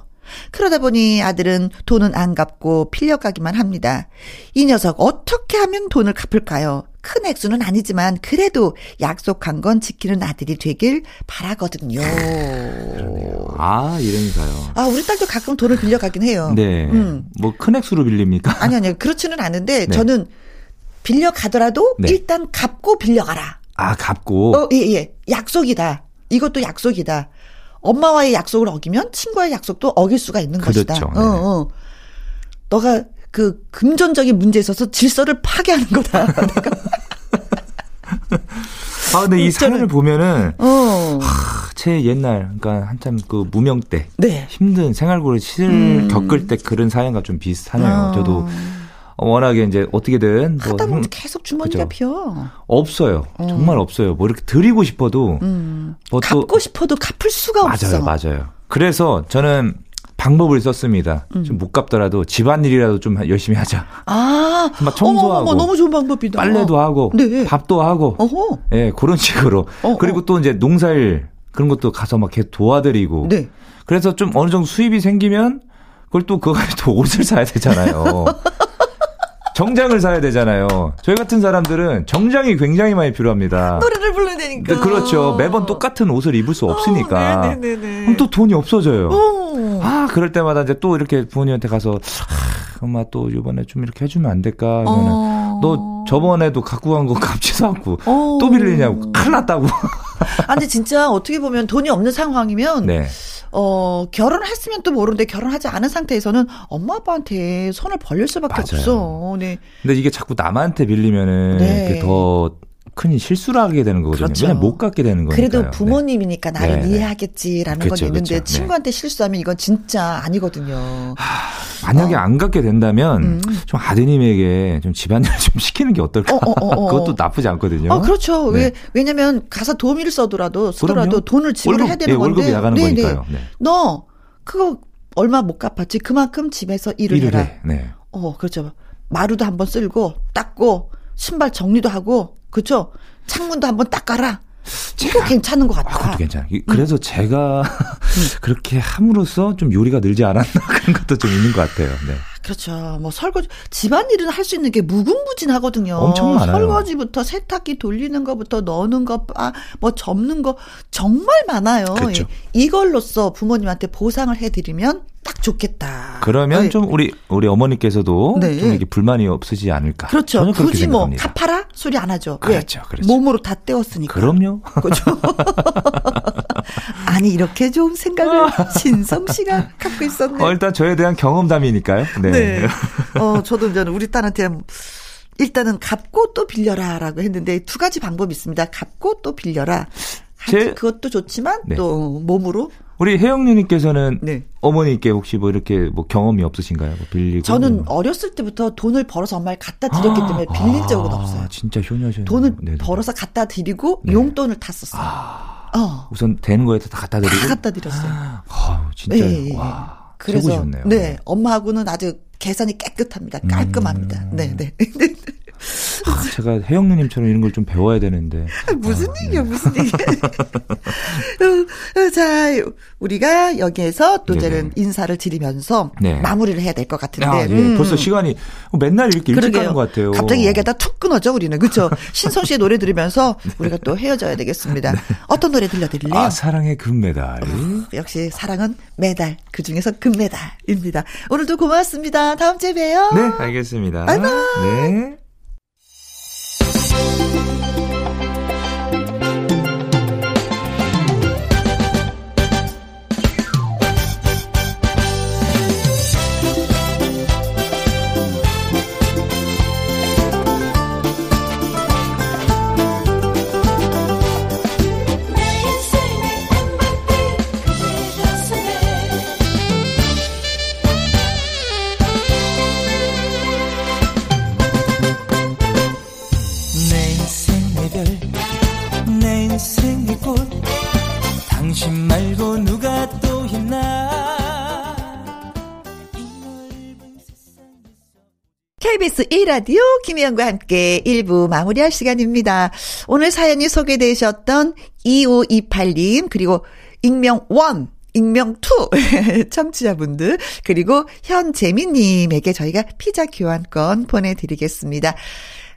그러다 보니 아들은 돈은 안 갚고 빌려가기만 합니다. 이 녀석 어떻게 하면 돈을 갚을까요? 큰 액수는 아니지만 그래도 약속한 건 지키는 아들이 되길 바라거든요. 그러네요. 아, 이러니까요. 아, 우리 딸도 가끔 돈을 빌려가긴 해요. 네. 뭐 큰 액수로 빌립니까? 아니요. 그렇지는 않은데 네. 저는 빌려가더라도 네. 일단 갚고 빌려가라. 아, 갚고? 예. 약속이다. 이것도 약속이다. 엄마와의 약속을 어기면 친구와의 약속도 어길 수가 있는 그렇죠. 것이다. 너가 그 금전적인 문제에 있어서 질서를 파괴하는 거다. 아, 근데 이 사연을 보면은 제 옛날 그러니까 한참 그 무명 때 네. 힘든 생활고를 겪을 때 그런 사연과 좀 비슷하네요. 저도 워낙에 이제 어떻게든 뭐 하다 보면 계속 주머니가 그렇죠. 비어 없어요. 정말 없어요. 뭐 이렇게 드리고 싶어도 뭐 갚고 싶어도 갚을 수가 없어. 맞아요. 그래서 저는 방법을 썼습니다. 좀 못 갚더라도 집안일이라도 좀 열심히 하자. 아, 막 청소하고 어머머머, 너무 좋은 방법이다. 빨래도 하고 네. 밥도 하고 예, 네, 그런 식으로. 그리고 또 이제 농사일 그런 것도 가서 막 계속 도와드리고. 네. 그래서 좀 어느 정도 수입이 생기면 그걸 또 그거에 또 옷을 사야 되잖아요. 정장을 사야 되잖아요. 저희 같은 사람들은 정장이 굉장히 많이 필요합니다. 노래를 불러야 되니까. 그렇죠. 매번 똑같은 옷을 입을 수 없으니까. 네네네. 그럼 또 돈이 없어져요. 아, 그럴 때마다 이제 또 이렇게 부모님한테 가서, 아, 엄마 또 이번에 좀 이렇게 해주면 안 될까? 너 저번에도 갖고 간 거 값지도 않고 또 빌리냐고. 큰일 났다고. 아, 근데 진짜 어떻게 보면 돈이 없는 상황이면. 네. 결혼했으면 또 모르는데 결혼하지 않은 상태에서는 엄마 아빠한테 손을 벌릴 수밖에 맞아요. 없어. 네. 근데 이게 자꾸 남한테 빌리면은 네. 더 큰 실수를 하게 되는 거거든요. 그렇죠. 왜냐면 못 갚게 되는 거니까요. 그래도 부모님이니까 네. 나를 네. 이해하겠지라는 그렇죠, 건 있는데 그렇죠. 친구한테 네. 실수하면 이건 진짜 아니거든요. 하, 만약에 안 갚게 된다면 좀 아드님에게 좀 집안일 좀 시키는 게 어떨까? 그것도 나쁘지 않거든요. 그렇죠. 네. 왜냐면 가서 도움을 쓰더라도 돈을 지불을 해야 되는 건데. 월급이 나가는 네네. 거니까요. 네. 너 그거 얼마 못 갚았지? 그만큼 집에서 일을 해라. 네. 그렇죠. 마루도 한번 쓸고 닦고 신발 정리도 하고. 그렇죠. 창문도 한번 닦아라. 이거 괜찮은 것 같아. 그것도 괜찮아. 그래서 제가 그렇게 함으로써 좀 요리가 늘지 않았나 그런 것도 좀 있는 것 같아요. 네. 그렇죠. 뭐 설거지 집안일은 할 수 있는 게 무궁무진하거든요. 엄청 많아요. 설거지부터 세탁기 돌리는 것부터 넣는 것, 뭐 접는 거 정말 많아요. 그렇죠. 예. 이걸로써 부모님한테 보상을 해드리면 딱 좋겠다. 그러면 네. 좀 우리 어머니께서도 네. 좀 이렇게 불만이 없으시지 않을까. 그렇죠. 굳이 뭐 갚아라 소리 안 하죠. 그렇죠. 그렇죠. 몸으로 다 때웠으니까. 그럼요. 그렇죠. 아니 이렇게 좋은 생각을 신성 씨가 갖고 있었네요. 일단 저에 대한 경험담이니까요. 네. 네. 저도 이제 우리 딸한테 일단은 갚고 또 빌려라라고 했는데 두 가지 방법이 있습니다. 갚고 또 빌려라. 그것도 좋지만 네. 또 몸으로. 우리 혜영 누님께서는 네. 어머니께 혹시 뭐 이렇게 뭐 경험이 없으신가요? 뭐 빌리고. 저는 어렸을 때부터 돈을 벌어서 엄마를 갖다 드렸기 때문에 빌린 적은 없어요. 진짜 효녀죠. 돈을 네네. 벌어서 갖다 드리고 네. 용돈을 탔었어요. 우선 되는 거에서 다 갖다 드리고. 다 갖다 드렸어요. 진짜요? 네. 와, 그래서 최고셨네요. 네, 엄마하고는 아주 계산이 깨끗합니다. 깔끔합니다. 네네. 네. 제가 혜영 누님처럼 이런 걸 좀 배워야 되는데. 무슨 얘기야, 네. 무슨 얘기야. 자, 우리가 여기에서 또 저는 인사를 드리면서 네. 마무리를 해야 될 것 같은데. 네. 벌써 시간이 맨날 이렇게 일찍 가는 것 같아요. 갑자기 얘기하다 툭 끊어져, 우리는. 그렇죠. 신성 씨의 노래 들으면서 우리가 또 헤어져야 되겠습니다. 네. 어떤 노래 들려드릴래요? 사랑의 금메달. 역시 사랑은 메달. 그중에서 금메달입니다. 오늘도 고맙습니다. 다음 주에 봬요. 네, 알겠습니다. 바이바이. 네. 생각이 나. KBS E라디오 김혜영과 함께 1부 마무리할 시간입니다. 오늘 사연이 소개되셨던 2528님 그리고 익명 1, 익명 2 청취자분들 그리고 현재민님에게 저희가 피자 교환권 보내드리겠습니다.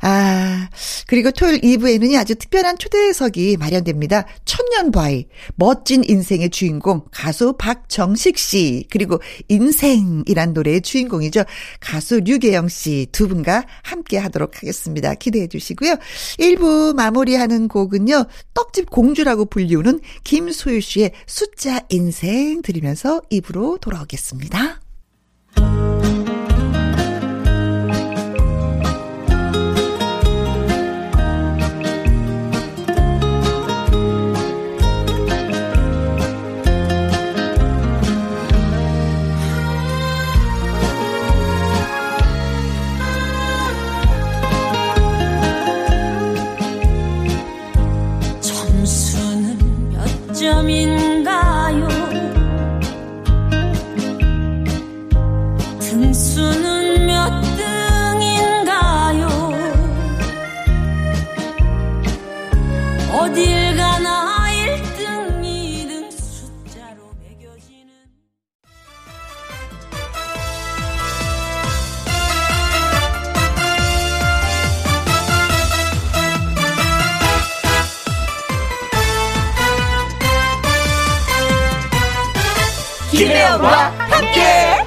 아, 그리고 토요일 2부에는 아주 특별한 초대석이 마련됩니다. 천년바위, 멋진 인생의 주인공 가수 박정식 씨, 그리고 인생이란 노래의 주인공이죠. 가수 류계영 씨 두 분과 함께 하도록 하겠습니다. 기대해 주시고요. 1부 마무리하는 곡은요. 떡집 공주라고 불리우는 김소유 씨의 숫자 인생 들으면서 2부로 돌아오겠습니다. 점인가요? 등수는 몇 등인가요? 어딜 가나 1등, 2등 숫자로 매겨지는. 김혜영과 함께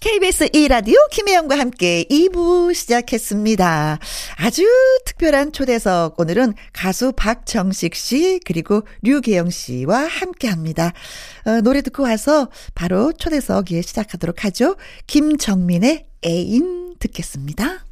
KBS E라디오 김혜영과 함께 2부 시작했습니다. 아주 특별한 초대석 오늘은 가수 박정식 씨 그리고 류계영 씨와 함께합니다. 노래 듣고 와서 바로 초대석 예 시작하도록 하죠. 김정민의 애인 듣겠습니다.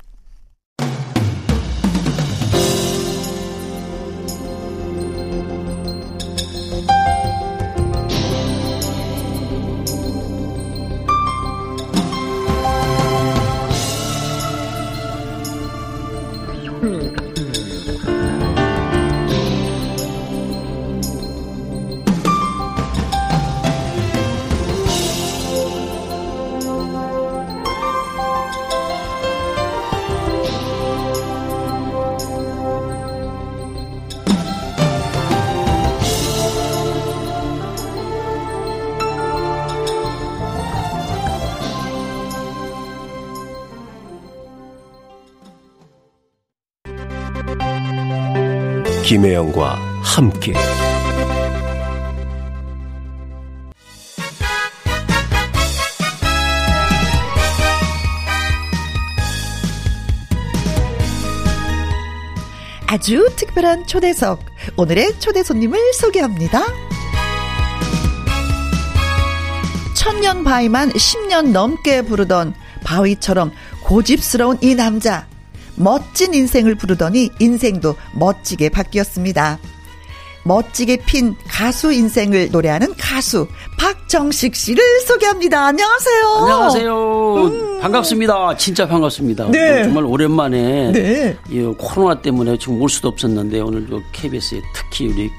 김혜영과 함께 아주 특별한 초대석 오늘의 초대 손님을 소개합니다. 천년 바위만 10년 넘게 부르던 바위처럼 고집스러운 이 남자 멋진 인생을 부르더니 인생도 멋지게 바뀌었습니다. 멋지게 핀 가수 인생을 노래하는 가수 박정식 씨를 소개합니다. 안녕하세요. 안녕하세요. 반갑습니다. 진짜 반갑습니다. 네. 정말 오랜만에 네. 이 코로나 때문에 지금 올 수도 없었는데 오늘 KBS에 특히 우리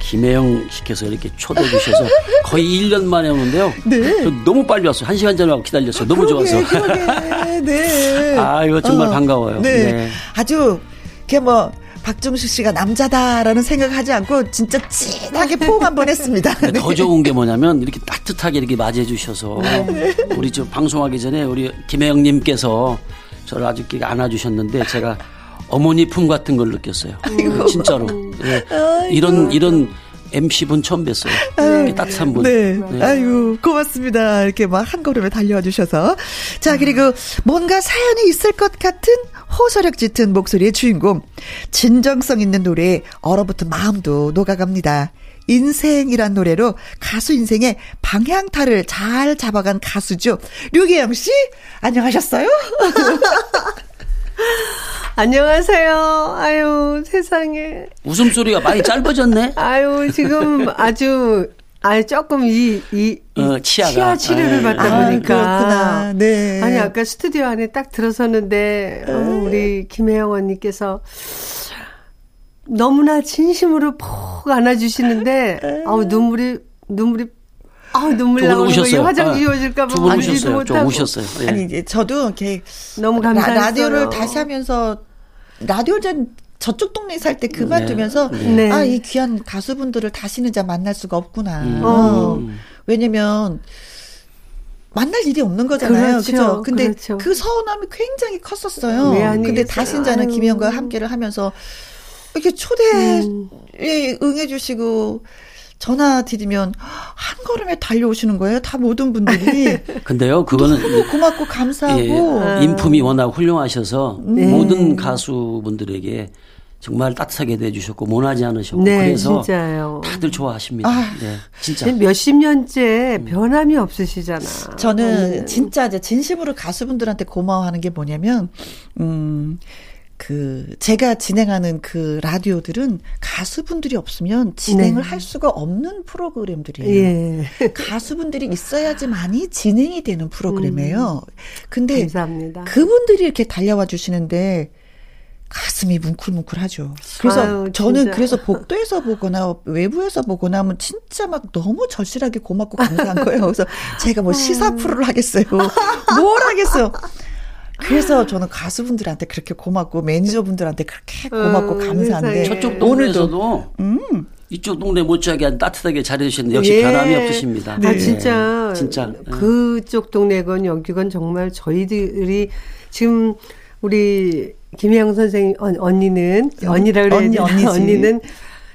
김혜영 씨께서 이렇게 초대해 주셔서 거의 1년 만에 오는데요. 네. 너무 빨리 왔어요. 1시간 전에 기다렸어요. 너무 그러게, 좋아서. 그러게. 네. 아, 이거 정말 반가워요. 네. 네. 아주 이렇게 뭐 박정식 씨가 남자다라는 생각하지 않고 진짜 진하게 포옹 한번 했습니다. 네. 더 좋은 게 뭐냐면 이렇게 따뜻하게 이렇게 맞이해 주셔서 네. 우리 저 방송하기 전에 우리 김혜영 님께서 저를 아주 이렇게 안아주셨는데 제가 어머니 품 같은 걸 느꼈어요. 아이고. 진짜로. 네. 이런 MC분 처음 뵀어요. 네. 따뜻한 분. 네. 네. 아이고, 고맙습니다. 이렇게 막 한 걸음에 달려와 주셔서. 자, 그리고 뭔가 사연이 있을 것 같은 호소력 짙은 목소리의 주인공. 진정성 있는 노래에 얼어붙은 마음도 녹아갑니다. 인생이란 노래로 가수 인생의 방향타를 잘 잡아간 가수죠. 류계영 씨, 안녕하셨어요? 안녕하세요. 아유, 세상에. 웃음소리가 많이 짧아졌네? 아유, 지금 아주, 조금 치아 치료를 받다 보니까. 그렇구나. 네. 아니, 아까 스튜디오 안에 딱 들어섰는데, 우리 김혜영 언니께서, 너무나 진심으로 푹 안아주시는데 아우 눈물이 아 눈물 나오는 거예요. 화장 지워질까봐 만지지도 못하고. 오셨어요. 예. 아니 이제 저도 이렇게 너무 감사했어요. 라디오를 다시 하면서 라디오 전 저쪽 동네에 살 때 그만두면서 네. 아, 이 귀한 가수분들을 다시는 자 만날 수가 없구나. 왜냐면 만날 일이 없는 거잖아요. 그렇죠. 근데 그렇죠. 그 서운함이 굉장히 컸었어요. 네, 근데 다시는 자는 김혜영과 함께를 하면서 이렇게 초대에 응해주시고. 전화 드리면 한 걸음에 달려오시는 거예요. 다 모든 분들이. 근데요, 그거는 너무 고맙고 감사하고 예, 인품이 워낙 훌륭하셔서 네. 모든 가수분들에게 정말 따뜻하게 대해주셨고 모나지 않으셨고 네, 그래서 진짜요. 다들 좋아하십니다. 아, 네, 진짜 몇십 년째 변함이 없으시잖아. 저는 진짜 이제 진심으로 가수분들한테 고마워하는 게 뭐냐면. 그 제가 진행하는 그 라디오들은 가수분들이 없으면 진행을 할 수가 없는 프로그램들이에요. 예. 가수분들이 있어야지만이 진행이 되는 프로그램이에요. 근데 감사합니다. 그분들이 이렇게 달려와 주시는데 가슴이 뭉클뭉클하죠. 그래서 아유, 저는 그래서 복도에서 보거나 외부에서 보거나 하면 진짜 막 너무 절실하게 고맙고 감사한 거예요. 그래서 제가 뭐 시사 프로를 하겠어요. 뭘 하겠어요. 그래서 저는 가수분들한테 그렇게 고맙고 매니저분들한테 그렇게 고맙고 감사한데 저쪽 동네에서도 이쪽 동네 못지않게 따뜻하게 잘해주시는데 역시 변함이 없으십니다. 네. 아, 진짜, 네. 진짜 그쪽 동네건 여기건 정말 저희들이 지금 우리 김혜영 선생님 언니는 언니라 그래야 되나? 언니는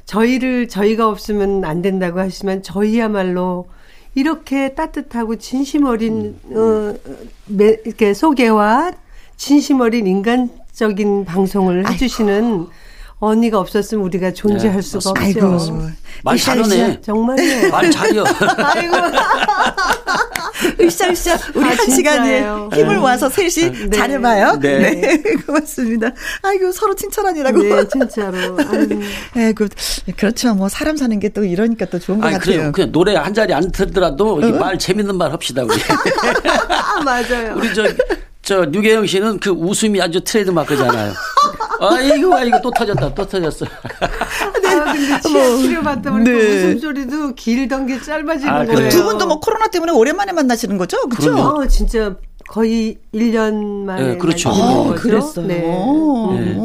저희가 없으면 안 된다고 하시지만 저희야말로 이렇게 따뜻하고 진심 어린 이렇게 소개와 진심 어린 인간적인 방송을 아이고. 해주시는 언니가 없었으면 우리가 존재할 네, 수가 맞습니다. 없죠. 아이고. 말 잘하네. 정말요. 말 잘해요. 아이고. 으쌰으쌰 우리 한 시간에 힘을 모아서 셋이 잘해봐요. 네. 네. 네. 고맙습니다. 아이고 서로 칭찬하니라고. 네. 진짜로. 아이고. 그렇죠. 뭐 사람 사는 게 또 이러니까 또 좋은 것 같아요. 그래요. 그냥 노래 한 자리 안 틀더라도 말 재밌는 말 합시다. 우리. 맞아요. 우리 저 류계영 씨는 그 웃음이 아주 트레이드마크잖아요. 아이고 또 터졌다. 또 터졌어. 근데 치료받다 보니까 웃음소리도 길던 게 짧아지는 거예요. 두 분도 뭐 코로나 때문에 오랜만에 만나시는 거죠? 그렇죠? 진짜 거의 1년 만에 그렇죠. 그랬어요. 네.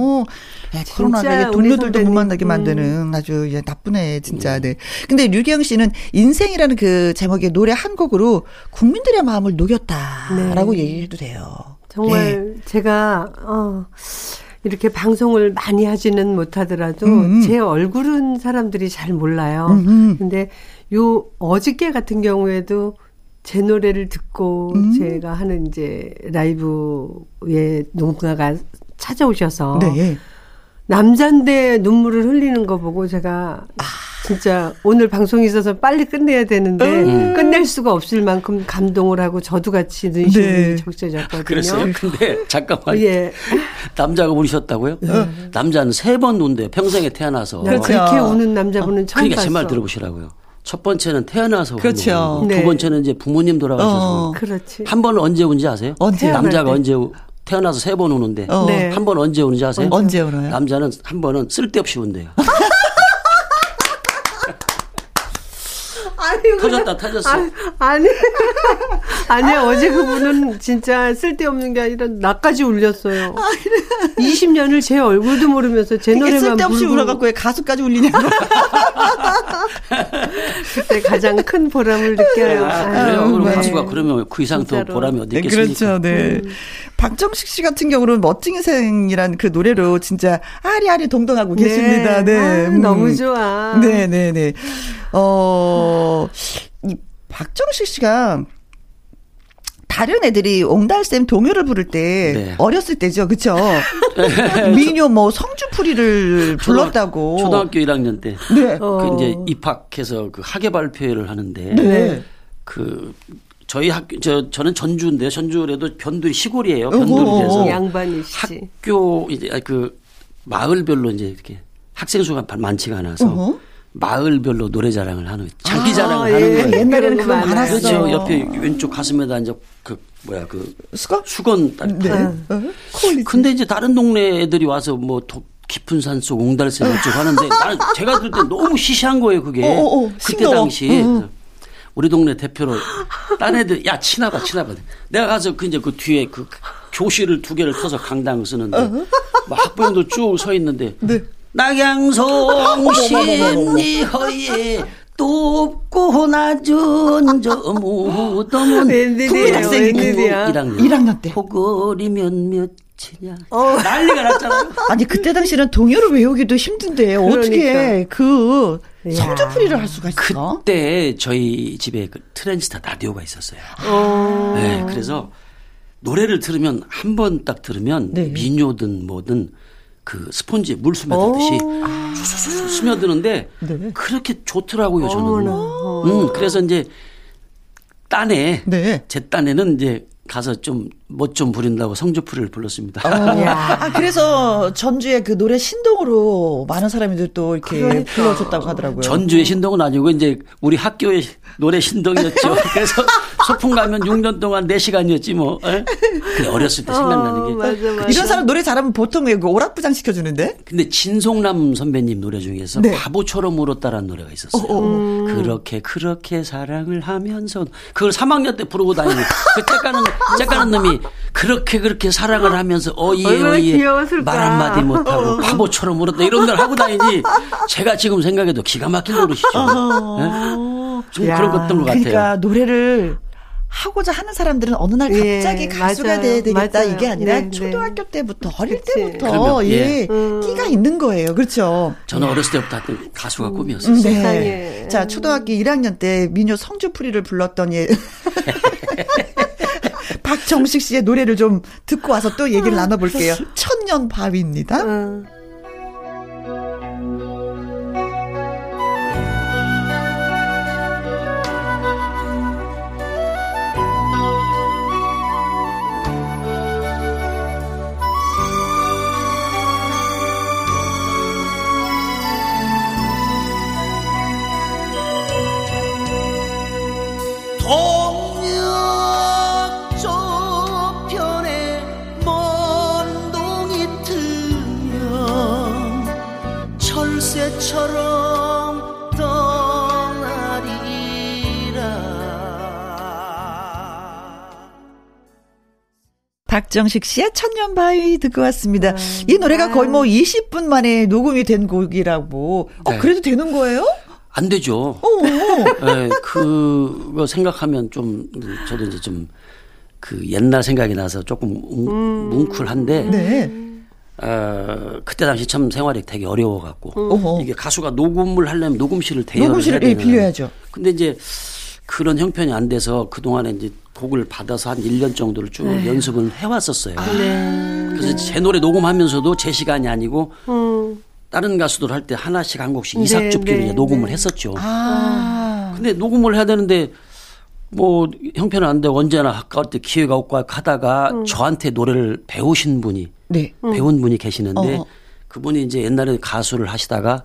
코로나에 동료들도 못 만나게 만드는 아주 나쁜 애 진짜. 네. 근데 류계영 씨는 인생이라는 그 제목의 노래 한 곡으로 국민들의 마음을 녹였다라고 얘기해도 돼요. 정말 제가 이렇게 방송을 많이 하지는 못하더라도 제 얼굴은 사람들이 잘 몰라요. 근데 요 어저께 같은 경우에도 제 노래를 듣고 제가 하는 이제 라이브에 누군가가 찾아오셔서 남잔데 눈물을 흘리는 거 보고 제가 진짜 오늘 방송이 있어서 빨리 끝내야 되는데 끝낼 수가 없을 만큼 감동을 하고 저도 같이 눈시울이 적셔졌거든요. 그랬어요? 근데 잠깐만. 남자가 우셨다고요? 남자는 3번 운대요. 평생에 태어나서. 그렇죠. 그렇게 우는 남자분은 처음 그러니까 봤어. 그러니까 제 말 들어보시라고요. 첫 번째는 태어나서 그렇죠. 우는 거고 두 번째는 이제 부모님 돌아가셔서 그렇지. 한 번은 언제 운지 아세요? 언제 남자가 때. 언제 태어나서 3번 우는데 한 번 언제 우는지 아세요? 언제 울어요? 남자는 한 번은 쓸데없이 운대요. 아니, 터졌어. 아니, 어제 그분은 진짜 쓸데없는 게 아니라 나까지 울렸어요. 20년을 제 얼굴도 모르면서 제 노래만 부르고. 쓸데없이 울어갖고 왜 가수까지 울리냐고. 그때 가장 큰 보람을 느껴요. 그래요. 가수가 그러면 그 이상 더 보람이 어디 있겠습니까? 그렇죠. 네. 박정식 씨 같은 경우는 멋진 인생이란 그 노래로 진짜 아리아리 동동하고 계십니다. 네. 아, 너무 좋아. 네네네. 이 박정식 씨가 다른 애들이 옹달샘 동요를 부를 때 어렸을 때죠. 그렇죠? 미녀 뭐 성주풀이를 불렀다고. 초등학교 1학년 때. 네. 그 이제 입학해서 그 학예 발표회를 하는데 그 저희 학교 저는 전주인데요. 전주래도 변두리 시골이에요. 변두리에서 학교 이제 그 마을별로 이제 이렇게 학생 수가 많지가 않아서 마을별로 노래자랑을 하는 장기자랑을 하는 거예요. 옛날에는 그거 많았어요. 그렇죠. 옆에 왼쪽 가슴에다 이제 그 수건 딱. 네. 근데 이제 다른 동네 애들이 와서 뭐 깊은 산속 옹달샘 어쩌고 하는데 나는 제가 들을 때 너무 시시한 거예요 그게. 그때 신기하다. 당시 우리 동네 대표로 딴 애들 야 친하다 내가 가서 그 이제 그 뒤에 그 교실을 두 개를 터서 강당 쓰는데 막 학부형도 쭉 서 있는데 네. 낙양송 신리허예 돕고 나준 저 무덤은 국민학생이고 1학년 때 포거리면 몇이냐 난리가 났잖아요. 아니 그때 당시에는 동요를 외우기도 힘든데 그러니까. 어떻게 그 성조풀이를 할 수가 있어? 그때 저희 집에 그 트랜지스터 라디오가 있었어요. 네, 그래서 노래를 들으면 한 번 딱 들으면 네. 민요든 뭐든 그 스폰지에 물 스며들듯이 스며드는데 네. 그렇게 좋더라고요 저는. 그래서 이제 딴에 네. 제 딴에는 이제 가서 좀 멋 좀 부린다고 성조풀이를 불렀습니다. 아, 그래서 전주의 그 노래 신동으로 많은 사람들이 또 이렇게 그러니까. 불러줬다고 하더라고요. 전주의 신동은 아니고 이제 우리 학교의 노래 신동이었죠. 그래서 소풍 가면 6년 동안 4시간이었지 뭐. 그래, 어렸을 때 생각나는 게. 맞아. 이런 사람 노래 잘하면 보통 오락부장 시켜주는데. 근데 진송남 선배님 노래 중에서 네. 바보처럼 울었다라는 노래가 있었어요. 그렇게 사랑을 하면서 그걸 3학년 때 부르고 다니는 그 짝가는 놈이 그렇게 사랑을 하면서 어이에 말 한마디 못하고 바보처럼 울었다 이런 걸 하고 다니니 제가 지금 생각해도 기가 막힌 노릇이죠. 네? 좀 그런 것들 같아요. 그러니까 노래를 하고자 하는 사람들은 어느 날 갑자기 가수가 돼야 되겠다 맞아요. 이게 아니라 초등학교 때부터 어릴 때부터 그러면, 끼가 있는 거예요. 그렇죠. 저는 어렸을 때부터 가수가 꿈이었어요. 네. 자, 초등학교 1학년 때 민요 성주풀이를 불렀던 박정식 씨의 노래를 좀 듣고 와서 또 얘기를 나눠볼게요. 천년 바위입니다. 동력 저편에 먼 동이 트면 철새처럼 떠나리라. 박정식 씨의 천년바위 듣고 왔습니다. 이 노래가 거의 뭐 20분 만에 녹음이 된 곡이라고. 네. 그래도 되는 거예요? 안 되죠. 네, 그거 생각하면 좀 저도 이제 좀 그 옛날 생각이 나서 조금 뭉클한데 네. 그때 당시 참 생활이 되게 어려워갖고 이게 가수가 녹음을 하려면 녹음실을 대여를 해야 되는. 빌려야죠. 근데 이제 그런 형편이 안 돼서 그동안에 이제 곡을 받아서 한 1년 정도를 쭉 연습을 해왔었어요. 그래서 제 노래 녹음하면서도 제 시간이 아니고 다른 가수들 할 때 하나씩 한 곡씩 이삭줍기로 녹음을 했었죠. 근데 녹음을 해야 되는데 뭐 형편은 안 돼 언제나 아까울 때 기회가 없고 하다가 저한테 노래를 배우신 분이 배운 분이 계시는데 그분이 이제 옛날에 가수를 하시다가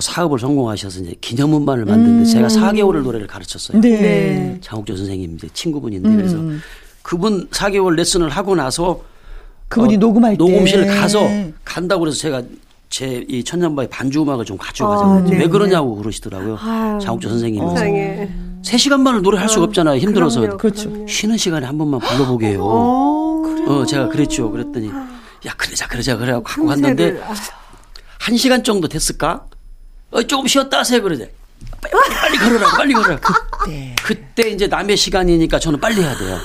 사업을 성공하셔서 이제 기념음반을 만드는데 제가 4개월을 노래를 가르쳤어요. 장욱조 선생님 이제 친구분인데 그래서 그분 4개월 레슨을 하고 나서 그분이 녹음할 때 녹음실을 가서 간다고 그래서 제가 제 이 천년바위 반주음악을 좀 가져가자고 왜 그러냐고 그러시더라고요. 장욱조 선생님이 3시간만을 노래할 수가 없잖아요. 힘들어서. 그럼요. 쉬는 시간에 한 번만 불러보게요. 제가 그랬죠. 그랬더니 야 그러자고 하고 갔는데 1시간 정도 됐을까? 조금 쉬었다 하세요. 그러자. 빨리 걸어라. 그때 이제 남의 시간이니까 저는 빨리 해야 돼요.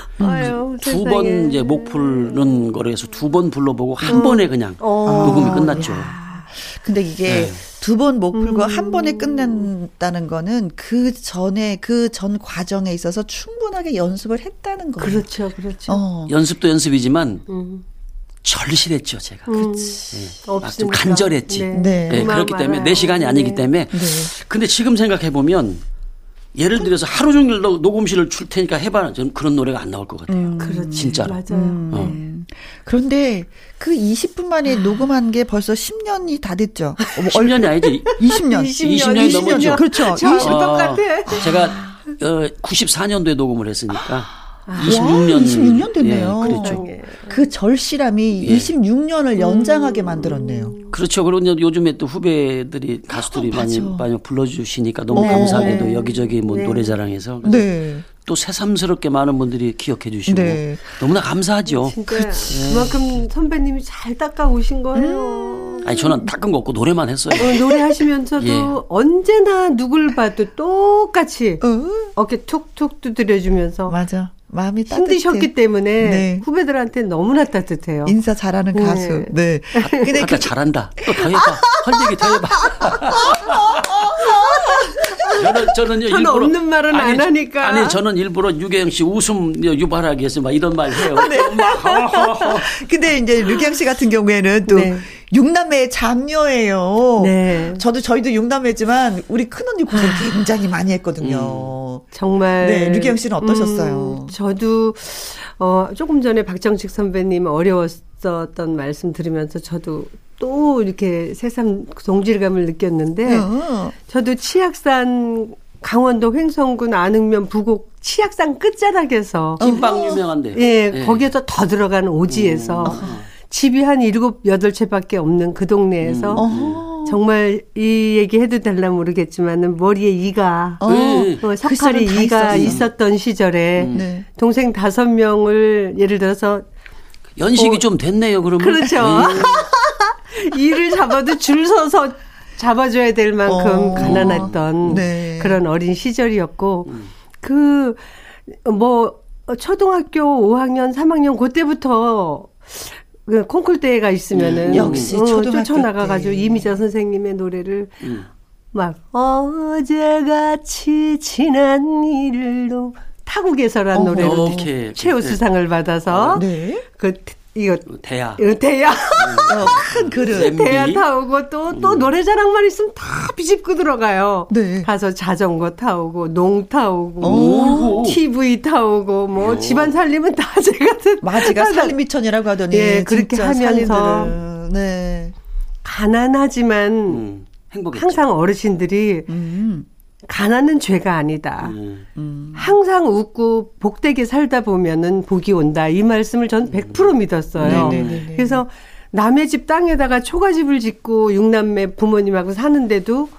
두 번 이제 목 푸는 거로 해서 2번 불러보고 한 번에 그냥 녹음이 끝났죠. 근데 이게 두 번 못 풀고 한 번에 끝낸다는 거는 그 전에 그 전 과정에 있어서 충분하게 연습을 했다는 거예요. 그렇죠. 연습도 연습이지만 절실했죠 제가. 막 좀 간절했지. 네. 그렇기 때문에 내 시간이 아니기 때문에. 근데 지금 생각해 보면 예를 들어서 하루 종일 녹음실을 출 테니까 해봐라. 저는 그런 노래가 안 나올 것 같아요. 그렇지. 진짜로. 맞아요. 그런데 그 20분 만에 녹음한 게 벌써 10년이 다 됐죠. 10년이 아니지. 20년이 넘었죠. 그렇죠. 똑같아. 제가 94년도에 녹음을 했으니까 26년 됐네요. 예, 그렇죠. 그 절실함이 예. 26년을 연장하게 만들었네요. 그렇죠. 그리고 이제 요즘에 또 후배들이 가수들이 많이 불러주시니까 너무 네. 감사하게도 여기저기 뭐 네. 노래자랑에서 네. 또 새삼스럽게 많은 분들이 기억해 주시고 네. 너무나 감사하죠. 그치. 그만큼 선배님이 잘 닦아 오신 거예요. 아니 저는 닦은 거 없고 노래만 했어요. 노래하시면서도 예. 언제나 누굴 봐도 똑같이 어깨 툭툭 두드려주면서 맞아. 마음이 따뜻해. 힘드셨기 때문에 네. 후배들한테 너무나 따뜻해요. 인사 잘하는 가수. 네. 근데 아까 잘한다. 또 더 해봐. 할 얘기 더 해봐. 저는 일부러 없는 말은 안 하니까. 아니 저는 일부러 류계영 씨 웃음 유발하기 위해서 막 이런 말 해요. 네. 근데 이제 류계영 씨 같은 경우에는 또. 네. 6남매의 자녀예요. 네. 저희도 6남매지만 우리 큰언니 고생 굉장히 많이 했거든요. 정말. 네, 류계영 씨는 어떠셨어요? 저도 조금 전에 박정식 선배님 어려웠었던 말씀 들으면서 저도 또 이렇게 새삼 동질감을 느꼈는데 저도 치악산 강원도 횡성군 안흥면 부곡 치악산 끝자락에서 찐빵 유명한데. 예, 네. 거기에서 더 들어간 오지에서 집이 한 7-8채밖에 없는 그 동네에서 정말 이 얘기 해도 될라 모르겠지만 머리에 이가 석칼이 이가 있었던 시절에 네. 동생 5명을 예를 들어서 연식이 좀 됐네요 그러면. 그렇죠. 이를 잡아도 줄 서서 잡아줘야 될 만큼 가난했던 네. 그런 어린 시절이었고 초등학교 5학년 3학년 그때부터 그 콩쿨 대회가 있으면은 역시 쫓아나가가지고 이미자 선생님의 노래를 막 어제같이 지난 일로 타국에서란 노래로 최우수상을 받아서 네. 대야 큰 그릇 대야 타오고 또 노래자랑만 있으면 다 비집고 들어가요. 네. 가서 자전거 타오고 농 타오고 TV 타오고 뭐 집안 살림은 다 제가 마지가 살림미천이라고 하더니 예, 그렇게 하면서 네. 가난하지만 행복했죠. 항상 어르신들이 가난은 죄가 아니다. 항상 웃고 복되게 살다 보면은 복이 온다. 이 말씀을 전 100% 믿었어요. 네네네네. 그래서 남의 집 땅에다가 초가집을 짓고 6남매 부모님하고 사는데도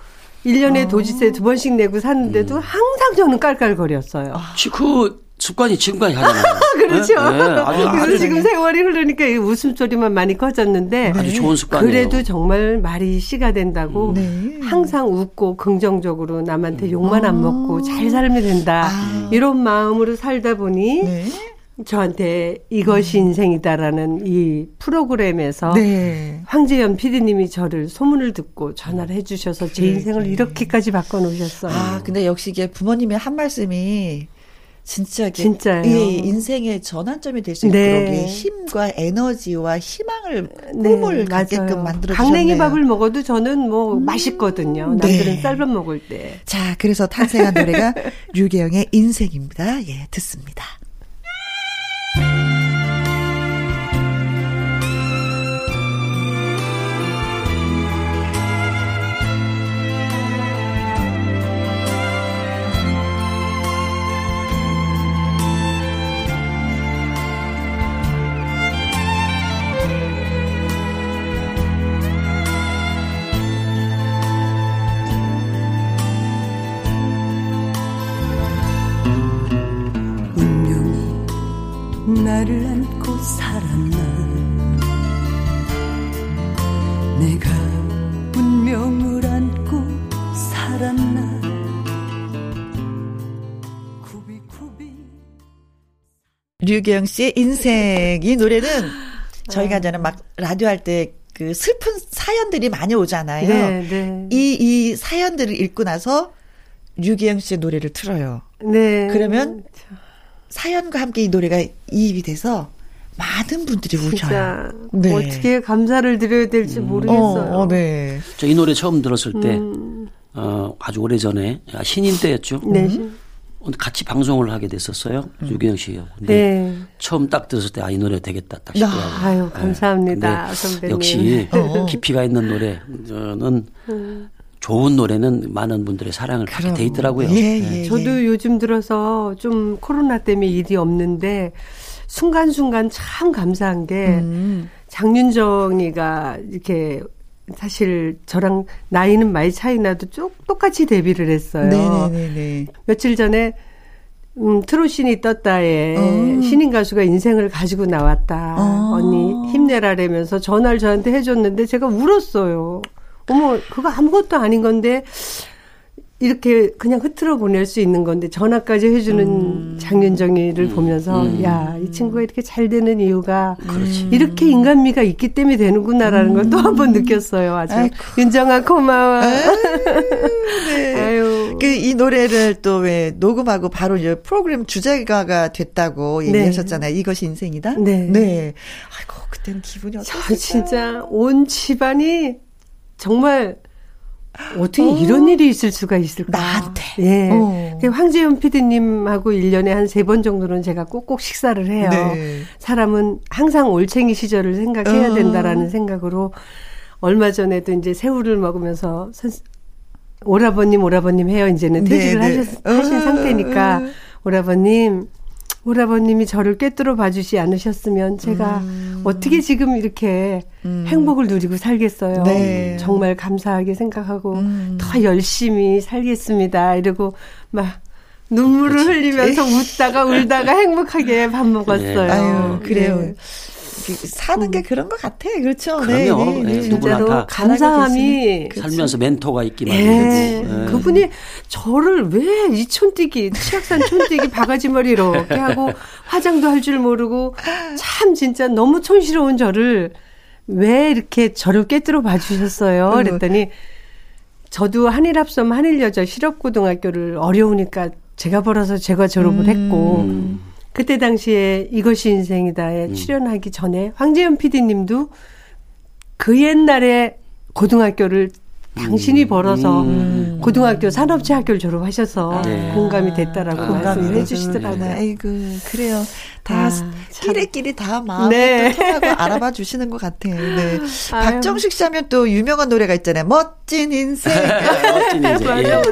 1년에 도지세 2번씩 내고 사는데도 항상 저는 깔깔거렸어요. 습관이 지금까지 하잖아요. 그렇죠. 네? 네. 그래서 지금 세월이 흐르니까 웃음소리만 많이 커졌는데 네. 아주 좋은 습관이에요. 그래도 정말 말이 씨가 된다고 네. 항상 웃고 긍정적으로 남한테 욕만 안 먹고 잘 살면 된다. 이런 마음으로 살다 보니 네. 저한테 이것이 인생이다라는 이 프로그램에서 네. 황재현 PD님이 저를 소문을 듣고 전화를 해 주셔서 제 인생을 이렇게까지 바꿔놓으셨어요. 아, 근데 역시 이게 부모님의 한 말씀이 진짜요. 예, 인생의 전환점이 될 수 있도록 네. 힘과 에너지와 희망을 꿈을 갖게끔 만들어주셨네요. 강냉이 밥을 먹어도 저는 뭐 맛있거든요. 남들은 네. 쌀밥 먹을 때. 자, 그래서 탄생한 노래가 류계영의 인생입니다. 예, 듣습니다. 나를 안고 살았나 내가 운명을 안고 살았나 구비구비 류계영 씨의 인생 이 노래는 저희가 저는 막 라디오 할 때 그 슬픈 사연들이 많이 오잖아요. 이 사연들을 읽고 나서 류계영 씨의 노래를 틀어요. 네. 그러면 사연과 함께 이 노래가 이입이 돼서 많은 분들이 울어요. 네. 어떻게 감사를 드려야 될지 모르겠어요. 네. 저 이 노래 처음 들었을 때 아주 오래전에 신인 때였죠. 네. 같이 방송을 하게 됐었어요. 류계영 씨하고. 네. 처음 딱 들었을 때 이 노래 되겠다 딱 싶어요. 아유 감사합니다. 네. 선배님. 역시 깊이가 있는 노래는 좋은 노래는 많은 분들의 사랑을 받게 돼 있더라고요. 예, 예, 예. 저도 요즘 들어서 좀 코로나 때문에 일이 없는데 순간순간 참 감사한 게 장윤정이가 이렇게 사실 저랑 나이는 많이 차이 나도 똑같이 데뷔를 했어요. 네네네. 며칠 전에 트롯신이 떴다에 신인 가수가 인생을 가지고 나왔다. 언니 힘내라라면서 전화를 저한테 해줬는데 제가 울었어요. 어머, 그거 아무것도 아닌 건데 이렇게 그냥 흐트러 보낼 수 있는 건데 전화까지 해주는 장윤정이를 보면서 야, 이 친구가 이렇게 잘 되는 이유가 이렇게 인간미가 있기 때문에 되는구나라는 걸 또 한 번 느꼈어요. 아주 아이쿠. 윤정아 고마워. 아유, 네. 아유. 그 이 노래를 또 왜 녹음하고 바로 이제 프로그램 주제가가 됐다고 얘기하셨잖아요. 네. 이것이 인생이다. 네. 네. 아이고 그때는 기분이 어땠을까. 진짜 온 집안이 정말 어떻게 이런 일이 있을 수가 있을까. 나한테. 예. 황재현 PD님하고 1년에 한 3번 정도는 제가 꼭꼭 식사를 해요. 네. 사람은 항상 올챙이 시절을 생각해야 된다라는 생각으로 얼마 전에도 이제 새우를 먹으면서 오라버님 해요. 이제는 퇴직을 하신 상태니까 오라버님이 저를 꿰뚫어 봐주지 않으셨으면 제가 어떻게 지금 이렇게 행복을 누리고 살겠어요. 네. 정말 감사하게 생각하고 더 열심히 살겠습니다. 이러고 막 눈물을 흘리면서 웃다가 울다가 행복하게 밥 먹었어요. 네. 아유, 그래요. 네. 사는 게 그런 것 같아. 그렇죠. 그럼요. 네, 네. 누구나 다 감사함이 살면서 멘토가 있기만 해도 네. 그분이 저를 왜 이 촌띠기 치악산 촌띠기 바가지머리 이렇게 하고 화장도 할 줄 모르고 참 진짜 너무 촌스러운 저를 왜 이렇게 저를 꿰뚫어 봐주셨어요. 그랬더니 저도 한일합섬 한일여자 실업고등학교를 어려우니까 제가 벌어서 제가 졸업을 했고 그때 당시에 이것이 인생이다에 출연하기 전에 황재현 PD님도 그 옛날에 고등학교를 당신이 벌어서 고등학교 산업체 학교를 졸업하셔서 네. 공감이 됐다라고 말씀을 해주시더라고요. 아이고 그래요. 다 끼리끼리 다 마음을 네. 통하고 알아봐 주시는 것 같아요. 네. 박정식 씨 하면 또 유명한 노래가 있잖아요. 멋진 인생. 멋진 인생. 맞아, 맞아.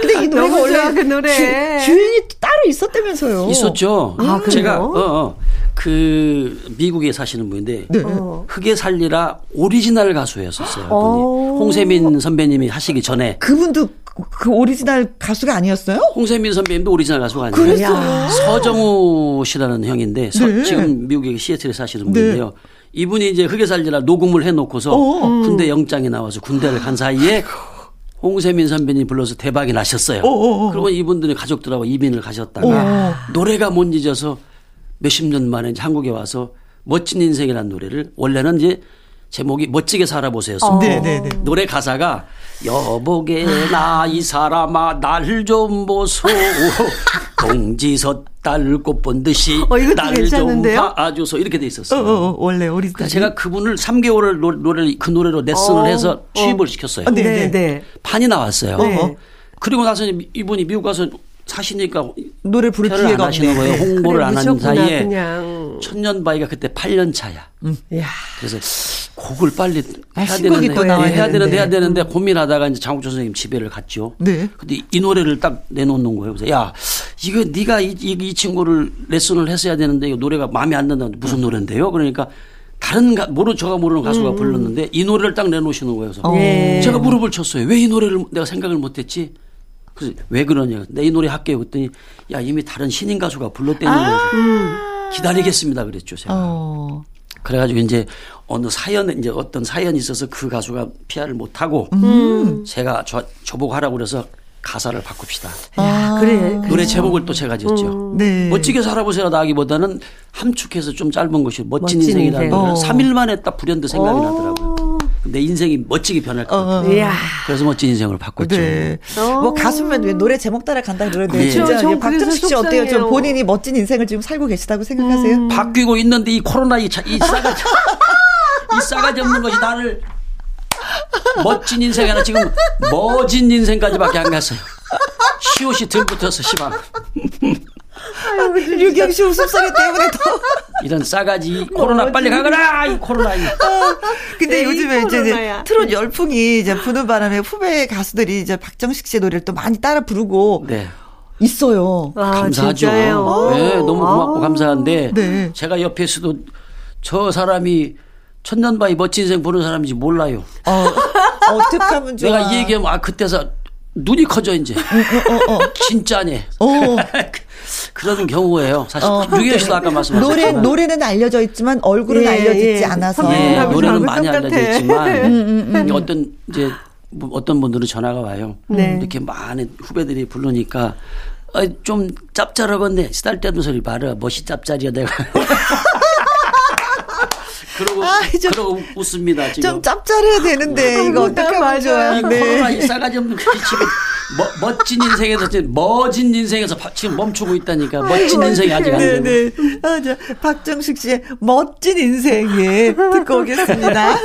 근데 이 노래가 원래 그 노래 주인이 따로 있었다면서요? 있었죠. 아, 제가 그 미국에 사시는 분인데 네. 흑에 살리라 오리지널 가수였었어요. 분이. 홍세민 선배님이 하시기 전에 그분도 그 오리지널 가수가 아니었어요? 홍세민 선배님도 오리지널 가수가 아니에요. 그랬어요. 서정우 씨라는 형인데 네. 지금 미국에 시애틀에 사시는 분인데요. 네. 이분이 이제 흑에 살리라 녹음을 해놓고서 군대 영장이 나와서 군대를 간 사이에. 홍세민 선배님 불러서 대박이 나셨어요. 그러면 이분들이 가족들하고 이민을 가셨다가 노래가 못 잊어서 몇십 년 만에 한국에 와서 멋진 인생이라는 노래를 원래는 이제 제목이 멋지게 살아보세요였습니다. 노래 가사가 여보게 나 이 사람아 날 좀 보소 동지서 딸 꽃본 듯이 날 좀 봐줘서 이렇게 돼 있었어요. 원래 우리 제가 그분을 3개월을 그 노래로 레슨을 해서 취입을 시켰어요. 네. 반이 나왔어요. 네. 그리고 나서 이분이 미국 가서 사시니까 노래 부를 기회가 없는 거예요. 홍보를 안 하는 사이에 그냥. 천년바위가 그때 8년 차야. 그래서 곡을 빨리 해야 되는데 고민하다가 이제 장욱조 선생님 집에를 갔죠. 네. 근데 이 노래를 딱 내놓는 거예요. 그래서 야 이거 네가 이 친구를 레슨을 했어야 되는데 이거 노래가 마음에 안 든다는데 무슨 노래인데요? 그러니까 다른 저가 모르는 가수가 불렀는데 이 노래를 딱 내놓으시는 거예요. 그래서 제가 무릎을 쳤어요. 왜 이 노래를 내가 생각을 못했지? 그래서 왜 그러냐. 내 이 노래 할게요. 그랬더니 야 이미 다른 신인 가수가 불렀다는 거예요. 기다리겠습니다. 그랬죠 제가. 그래가지고 이제 어떤 사연이 있어서 그 가수가 피아를 못하고 제가 저보고 하라고 그래서 가사를 바꿉시다. 노래 제목을 또 제가 지었죠. 네. 멋지게 살아보세요 나기보다는 함축해서 좀 짧은 것이 멋진 인생이라는 걸 3일 만에 딱 불현듯 생각이 나더라고요. 내 인생이 멋지게 변할 것 같아요. 그래서 멋진 인생으로 바꿨죠. 네. 뭐 가수면 왜 노래 제목 따라 간다 그러는데 네. 진짜 박정식 씨 어때요? 좀 본인이 멋진 인생을 지금 살고 계시다고 생각하세요? 바뀌고 있는데 이 코로나 이 싸가지 없는 것이 나를 멋진 인생 하나 지금 멋진 인생까지밖에 안 갔어요. 시옷이 들붙어서 시방. 류경 씨 웃음소리 때문에 더 이런 싸가지 코로나 빨리 가거라 이 코로나. 근데 요즘에 이제 트롯 열풍이 이제 부는 바람에 후배 가수들이 이제 박정식 씨의 노래를 또 많이 따라 부르고 네. 있어요. 아, 감사하죠. 네, 너무 고맙고 감사한데 네. 제가 옆에서도 저 사람이 천년바위 멋진 인생 부르는 사람인지 몰라요. 어떻게 하면 좋아. 내가 이 얘기하면 아 그때서 눈이 커져 이제. 진짜네. 그런 경우예요. 사실 류계영 씨도 아까 말씀하셨죠. 노래는 알려져 있지만 얼굴은 예, 알려지지 예. 않아서. 예, 노래는 많이 알려져 있지만 어떤 이제 어떤 분들은 전화가 와요. 네. 이렇게 많은 후배들이 부르니까 좀 짭짤하건데 쓰잘데없는 소리 말아. 멋이 짭짤이야 내가. 그러고 웃습니다. 지금. 좀 짭짤해야 되는데 이거 어떻게 하면 좋아요. 코로나 이 싸가지 없는 그게 지금 멋진 인생에서 지금 멈추고 있다니까. 멋진 인생이 아직 안 되네. 네. 박정식 씨의 멋진 인생에 듣고 오겠습니다.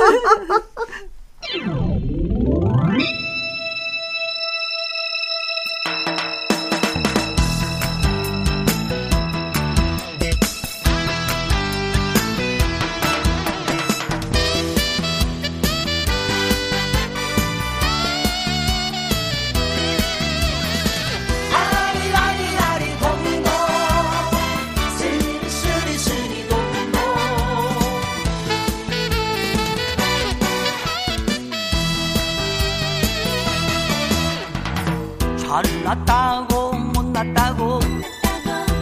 못났다고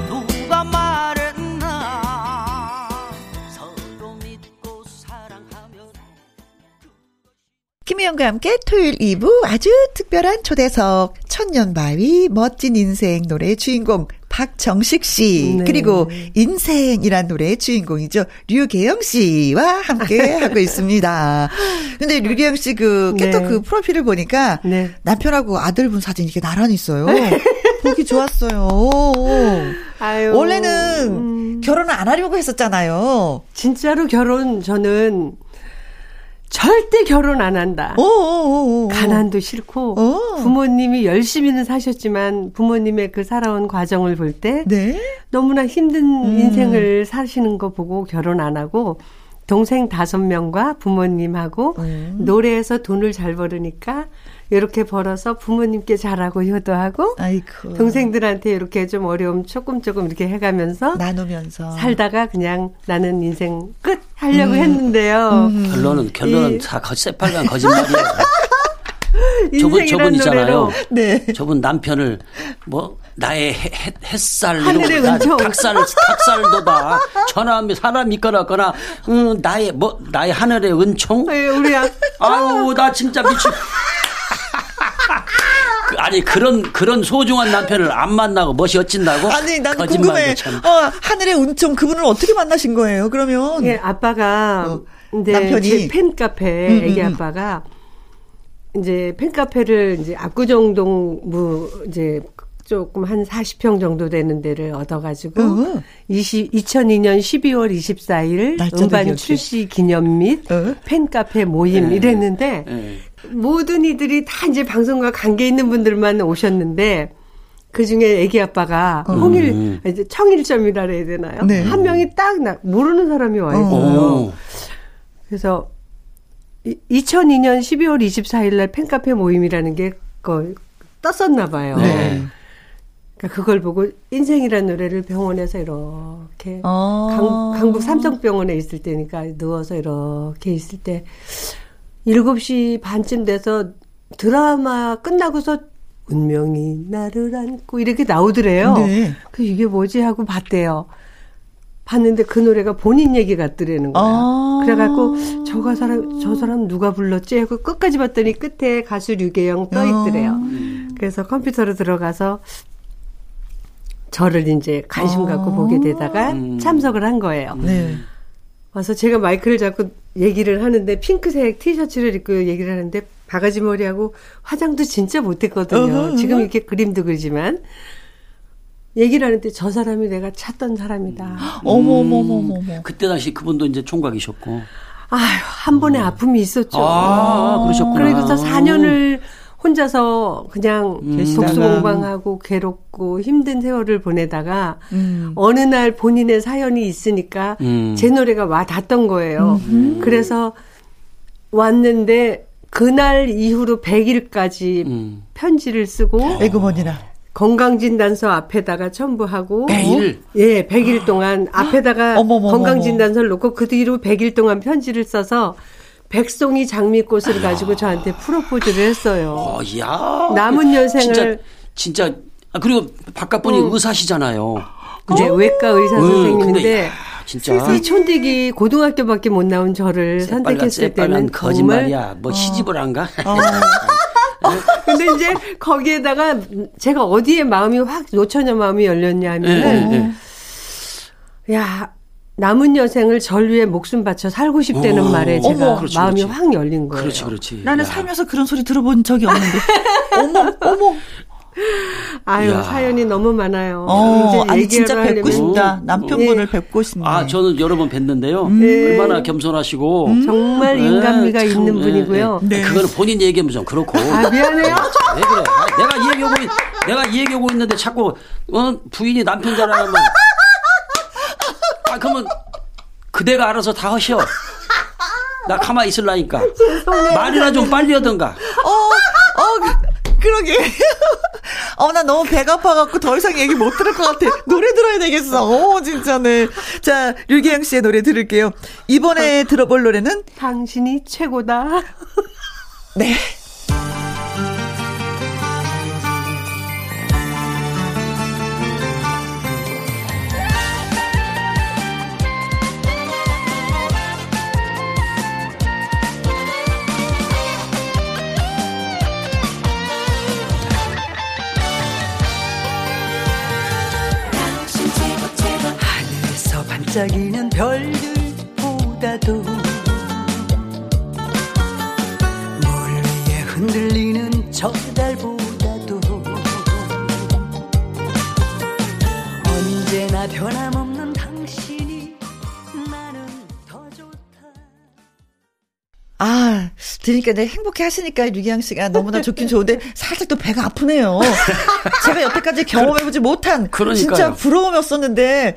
누가 말했나 서로 믿고 사랑하면. 김혜영과 함께 토요일 2부 아주 특별한 초대석 천년바위 멋진 인생 노래의 주인공 박정식 씨 네. 그리고 인생이란 노래의 주인공이죠. 류계영 씨와 함께 하고 있습니다. 근데 류계영 씨 그 깨톡 네. 그 프로필을 보니까 네. 남편하고 아들분 사진 이렇게 나란히 있어요. 보기 좋았어요. 아유. 원래는 결혼을 안 하려고 했었잖아요. 진짜로 결혼 저는 절대 결혼 안 한다. 오오오오. 가난도 싫고 오. 부모님이 열심히는 사셨지만 부모님의 그 살아온 과정을 볼 때 네? 너무나 힘든 인생을 사시는 거 보고 결혼 안 하고 동생 5명과 부모님하고 노래에서 돈을 잘 벌으니까 이렇게 벌어서 부모님께 잘하고 효도하고 아이쿠. 동생들한테 이렇게 좀 어려움 조금 이렇게 해가면서 나누면서 살다가 그냥 나는 인생 끝 하려고 했는데요. 결론은 다 새빨간 거짓말이에요. 저분 있잖아요. 네. 저분 남편을 뭐 나의 햇살 이런 거 닭살도다 전화하면 사람이 있거나 나의 뭐 나의 하늘의 은총. 예, 우리야. 아우 나 진짜 미치. 아니 그런 소중한 남편을 안 만나고 멋이 어찌나고. 아니 난 궁금해. 하늘의 운총 그분을 어떻게 만나신 거예요? 그러면 예, 아빠가 이제 남편이 제 팬카페 애기 아빠가 이제 팬카페를 이제 압구정동 이제 조금 한 40평 정도 되는 데를 얻어가지고 2002년 12월 24일 음반 출시 기념 및 팬카페 모임 이랬는데 모든 이들이 다 이제 방송과 관계 있는 분들만 오셨는데 그중에 애기 아빠가 청일점이라 해야 되나요? 네. 한 명이 딱 모르는 사람이 와 있어요. 그래서 2002년 12월 24일 날 팬카페 모임이라는 게 떴었나 봐요. 네. 그걸 보고 인생이라는 노래를 병원에서 이렇게 강북 삼성병원에 있을 때니까 누워서 이렇게 있을 때 7시 반쯤 돼서 드라마 끝나고서 운명이 나를 안고 이렇게 나오더래요. 네. 이게 뭐지 하고 봤대요. 봤는데 그 노래가 본인 얘기 같더라는 거야. 그래갖고 저 사람 누가 불렀지 하고 끝까지 봤더니 끝에 가수 류계영 떠 있더래요. 그래서 컴퓨터로 들어가서 저를 이제 관심 갖고 보게 되다가 참석을 한 거예요. 네. 와서 제가 마이크를 잡고 얘기를 하는데 핑크색 티셔츠를 입고 얘기를 하는데 바가지 머리하고 화장도 진짜 못했거든요. 지금 이렇게 그림도 그리지만 얘기를 하는데 저 사람이 내가 찾던 사람이다. 어머머머머. 그때 당시 그분도 이제 총각이셨고. 아유, 한 번의 아픔이 있었죠. 아, 그러셨구나. 그래서 4년을 혼자서 그냥 독수공방하고 괴롭고 힘든 세월을 보내다가 어느 날 본인의 사연이 있으니까 제 노래가 와 닿던 거예요. 그래서 왔는데 그날 이후로 100일까지 편지를 쓰고 에그머니나 건강진단서 앞에다가 첨부하고 100일? 예, 100일 동안 앞에다가 건강진단서를 놓고 그 뒤로 100일 동안 편지를 써서 백송이 장미꽃을 가지고 저한테 프로포즈를 했어요. 남은 여생을 진짜 그리고 바깥 분이 의사시잖아요. 그죠? 네, 외과 의사 선생님인데 진짜. 이 촌대기 고등학교밖에 못 나온 저를 선택했을 때는 거짓말이야. 뭐 시집을 안 가? 근데 이제 거기에다가 제가 어디에 마음이 확 노처녀 마음이 열렸냐 하면은 야 남은 여생을 절 위해 목숨 바쳐 살고 싶다는 말에 제가 그렇지, 마음이 그렇지. 확 열린 거예요. 그렇지, 그렇지. 나는 야. 살면서 그런 소리 들어본 적이 없는데. 어머, 어머. 아유, 야. 사연이 너무 많아요. 아니, 진짜 뵙고 싶다. 남편분을 뵙고 싶네. 아, 저는 여러 번 뵀는데요. 얼마나 겸손하시고. 정말 인간미가 있는 분이고요. 네. 그거는 본인 얘기하면 좀 그렇고. 아, 미안해요. 왜 그래. 내가 이 얘기하고 있는데 자꾸, 부인이 남편 자랑하면. 아, 그러면 그대가 알아서 다 하셔. 나 가만히 있으려니까. 말이나 좀 빨리 하던가. 그러게. 나 너무 배가 아파갖고 더 이상 얘기 못 들을 것 같아. 노래 들어야 되겠어. 진짜네. 자, 류계영 씨의 노래 들을게요. 이번에 들어볼 노래는? 당신이 최고다. 네. 반짝이는 별들보다도 물 위에 흔들리는 저 달보다도 언제나 변함없는 당신이 나는 더 좋다. 아, 들으니까 내 행복해 하시니까 류계영 씨가 너무나 좋긴 좋은데 살짝 또 배가 아프네요. 제가 여태까지 경험해보지 못한 그러니까요. 진짜 부러움이었었는데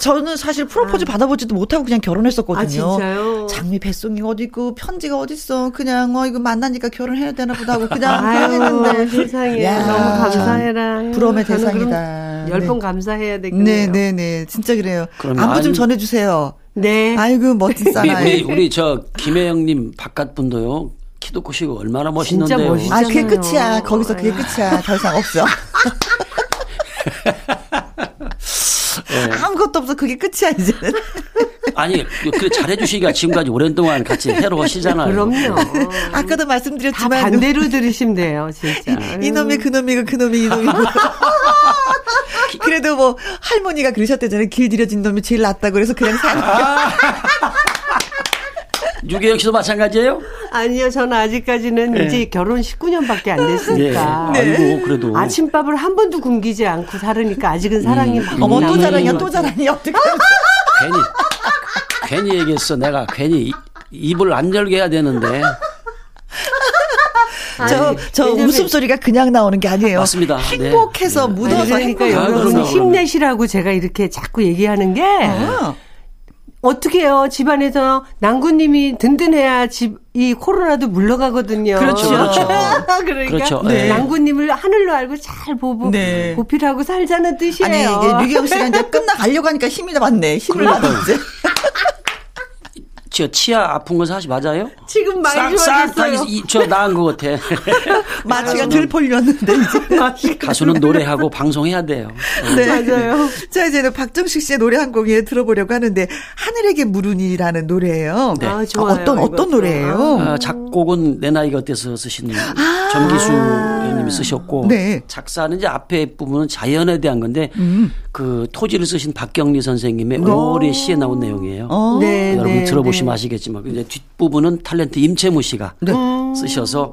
저는 사실 프로포즈 받아보지도 못하고 그냥 결혼했었거든요. 아, 진짜요? 장미 배송이 어디 있고 편지가 어디 있어. 그냥 이거 만나니까 결혼해야 되나 보다 하고 그냥 했는데 세상에 야, 너무 감사해라. 부러움의 대상이다. 10번 감사해야 되겠네요. 네네네 진짜 그래요. 안부 좀 전해주세요. 네. 아이고 멋진 사나이. 우리 저 김혜영님 바깥 분도요. 키도 크시고 얼마나 멋있는데요. 진짜 아 그게 끝이야. 거기서 그게 끝이야. 더 이상 없어. 네. 아무것도 없어. 그게 끝이야 이제는. 아니 그래 잘해주시기가 지금까지 오랜동안 같이 해로 하시잖아요. 그럼요. 아까도 말씀드렸지만 다 반대로 들으시면 돼요. 진짜. 이놈이 그놈이고 그놈이 이놈이고. 그래도 뭐 할머니가 그러셨대잖아요. 길들여진 놈이 제일 낫다고 그래서 그냥 사는 류계영 씨도 마찬가지예요? 아니요. 저는 아직까지는 네. 이제 결혼 19년밖에 안 됐으니까. 네. 아이고 그래도. 아침밥을 한 번도 굶기지 않고 살으니까 아직은 사랑이 많이 어머 또 자랑이야. 또 자랑이야. 어떡해. 괜히 얘기했어. 내가 괜히 입을 안 열게 해야 되는데. 저 웃음소리가 그냥 나오는 게 아니에요. 맞습니다. 행복해서 네. 묻어서 아니, 그러니까 여러분 힘내시라고 제가 이렇게 자꾸 얘기하는 게 어떻게 해요. 집안에서 남구님이 든든해야 이 코로나도 물러가거든요. 그렇죠. 그렇죠. 그러니까 네. 남구님을 하늘로 알고 잘 보고 네. 보필하고 살자는 뜻이에요. 아니 이게 류계영 씨가 이제 끝나가려고 하니까 힘이 많네. 힘을 받아 이제. 저 치아 아픈 건 사실 맞아요? 지금 많이 좋아졌어요. 저 나은 것 같아. 마취가 덜 풀렸는데 이제. 가수는 노래하고 방송해야 돼요. 네. 맞아요. 자 이제는 박정식 씨의 노래 한 곡에 들어보려고 하는데 하늘에게 물으니라는 노래예요. 네. 아, 좋아요. 어떤 노래예요? 작곡은 내 나이가 어때서 쓰신 정기수 님이 쓰셨고 네. 작사는 이제 앞에 부분은 자연에 대한 건데 그 토지를 쓰신 박경리 선생님의 5월의 시에 나온 내용이에요. 네, 여러분 네, 들어보시면 네. 아시겠지만 이제 뒷부분은 탤런트 임채무 씨가 네. 쓰셔서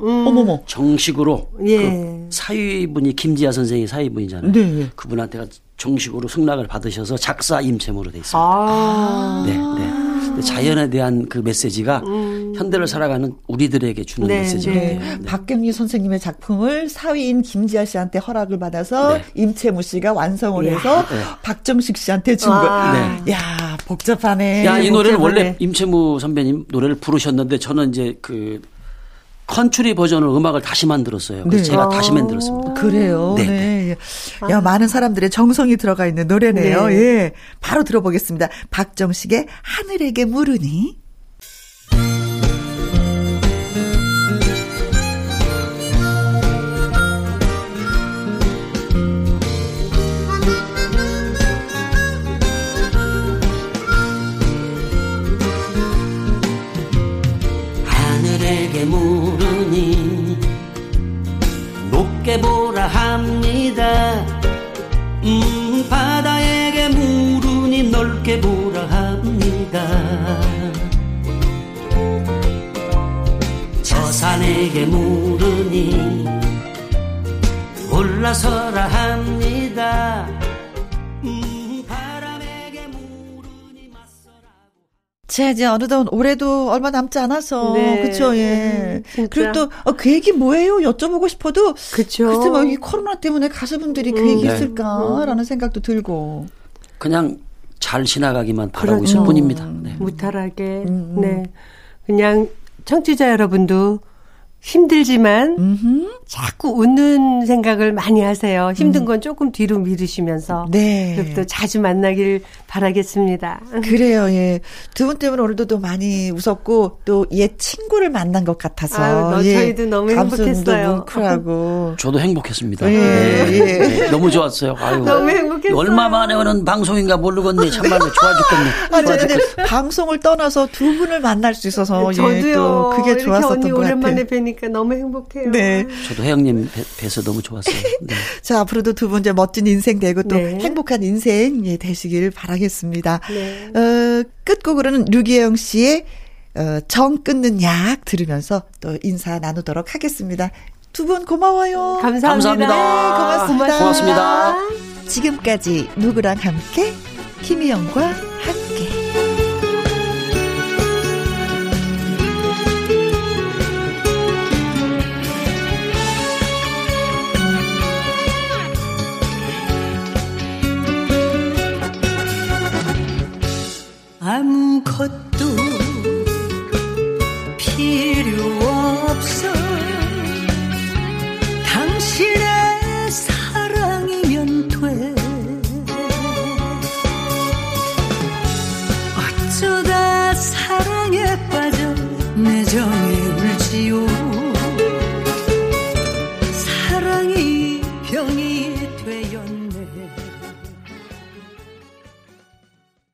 정식으로 예. 그 사위분이 김지하 선생이 사위분이잖아요. 네. 그분한테 정식으로 승낙을 받으셔서 작사 임채무로 돼 있습니다. 네, 네. 자연에 대한 그 메시지가 현대를 살아가는 우리들에게 주는 네, 메시지가 돼요. 네. 네. 박경리 선생님의 작품을 사위인 김지하 씨한테 허락을 받아서 네. 임채무 씨가 완성을 해서 네. 박정식 씨한테 준 거예요. 아. 네. 야, 복잡하네. 야, 이 노래는 원래 임채무 선배님 노래를 부르셨는데 저는 이제 그 컨츄리 버전으로 음악을 다시 만들었어요. 그래서 네. 제가 다시 만들었습니다. 그래요. 네. 네. 야, 많은 사람들의 정성이 들어가 있는 노래네요. 네. 예. 바로 들어보겠습니다. 박정식의 하늘에게 물으니. 물으니 높게 보라 합니다. 바다에게 물으니 넓게 보라 합니다. 저 산에게 물으니 올라서라 합니다. 자, 이제 어느덧 올해도 얼마 남지 않아서. 네. 그쵸, 예. 진짜. 그리고 또, 그 얘기 뭐예요? 여쭤보고 싶어도. 그쵸. 글쎄, 막 이 코로나 때문에 가수분들이 그 얘기 있을까라는 생각도 들고. 그냥 잘 지나가기만 바라고 있을 뿐입니다. 네. 무탈하게. 네. 그냥 청취자 여러분도 힘들지만 자꾸 웃는 생각을 많이 하세요. 힘든 건 조금 뒤로 미루시면서 네. 그리고 또 자주 만나길 바라겠습니다. 그래요. 예. 두 분 때문에 오늘도 또 많이 웃었고 또 옛 친구를 만난 것 같아서 아유, 예. 저희도 너무 행복했어요. 뭉클하고. 저도 행복했습니다. 예. 네. 예. 네. 너무 좋았어요. 아유. 너무 행복했어요. 얼마 만에 오는 방송인가 모르겠네. 참말로 좋아 죽겠네. 아, 저는 방송을 떠나서 두 분을 만날 수 있어서 저도요. 예, 또 그게 좋았었던 것 같아요. 오랜만에 뵈니까 너무 행복해요. 네, 저도 혜영님 뵈서 너무 좋았어요. 네. 자, 앞으로도 두 분 멋진 인생 되고 또 네. 행복한 인생 예, 되시길 바라겠습니다. 네. 끝곡으로는 류계영 씨의 정 끊는 약 들으면서 또 인사 나누도록 하겠습니다. 두 분 고마워요. 감사합니다. 감사합니다. 네, 고맙습니다. 고맙습니다. 지금까지 누구랑 함께 김혜영과 함께. 아무것도 필요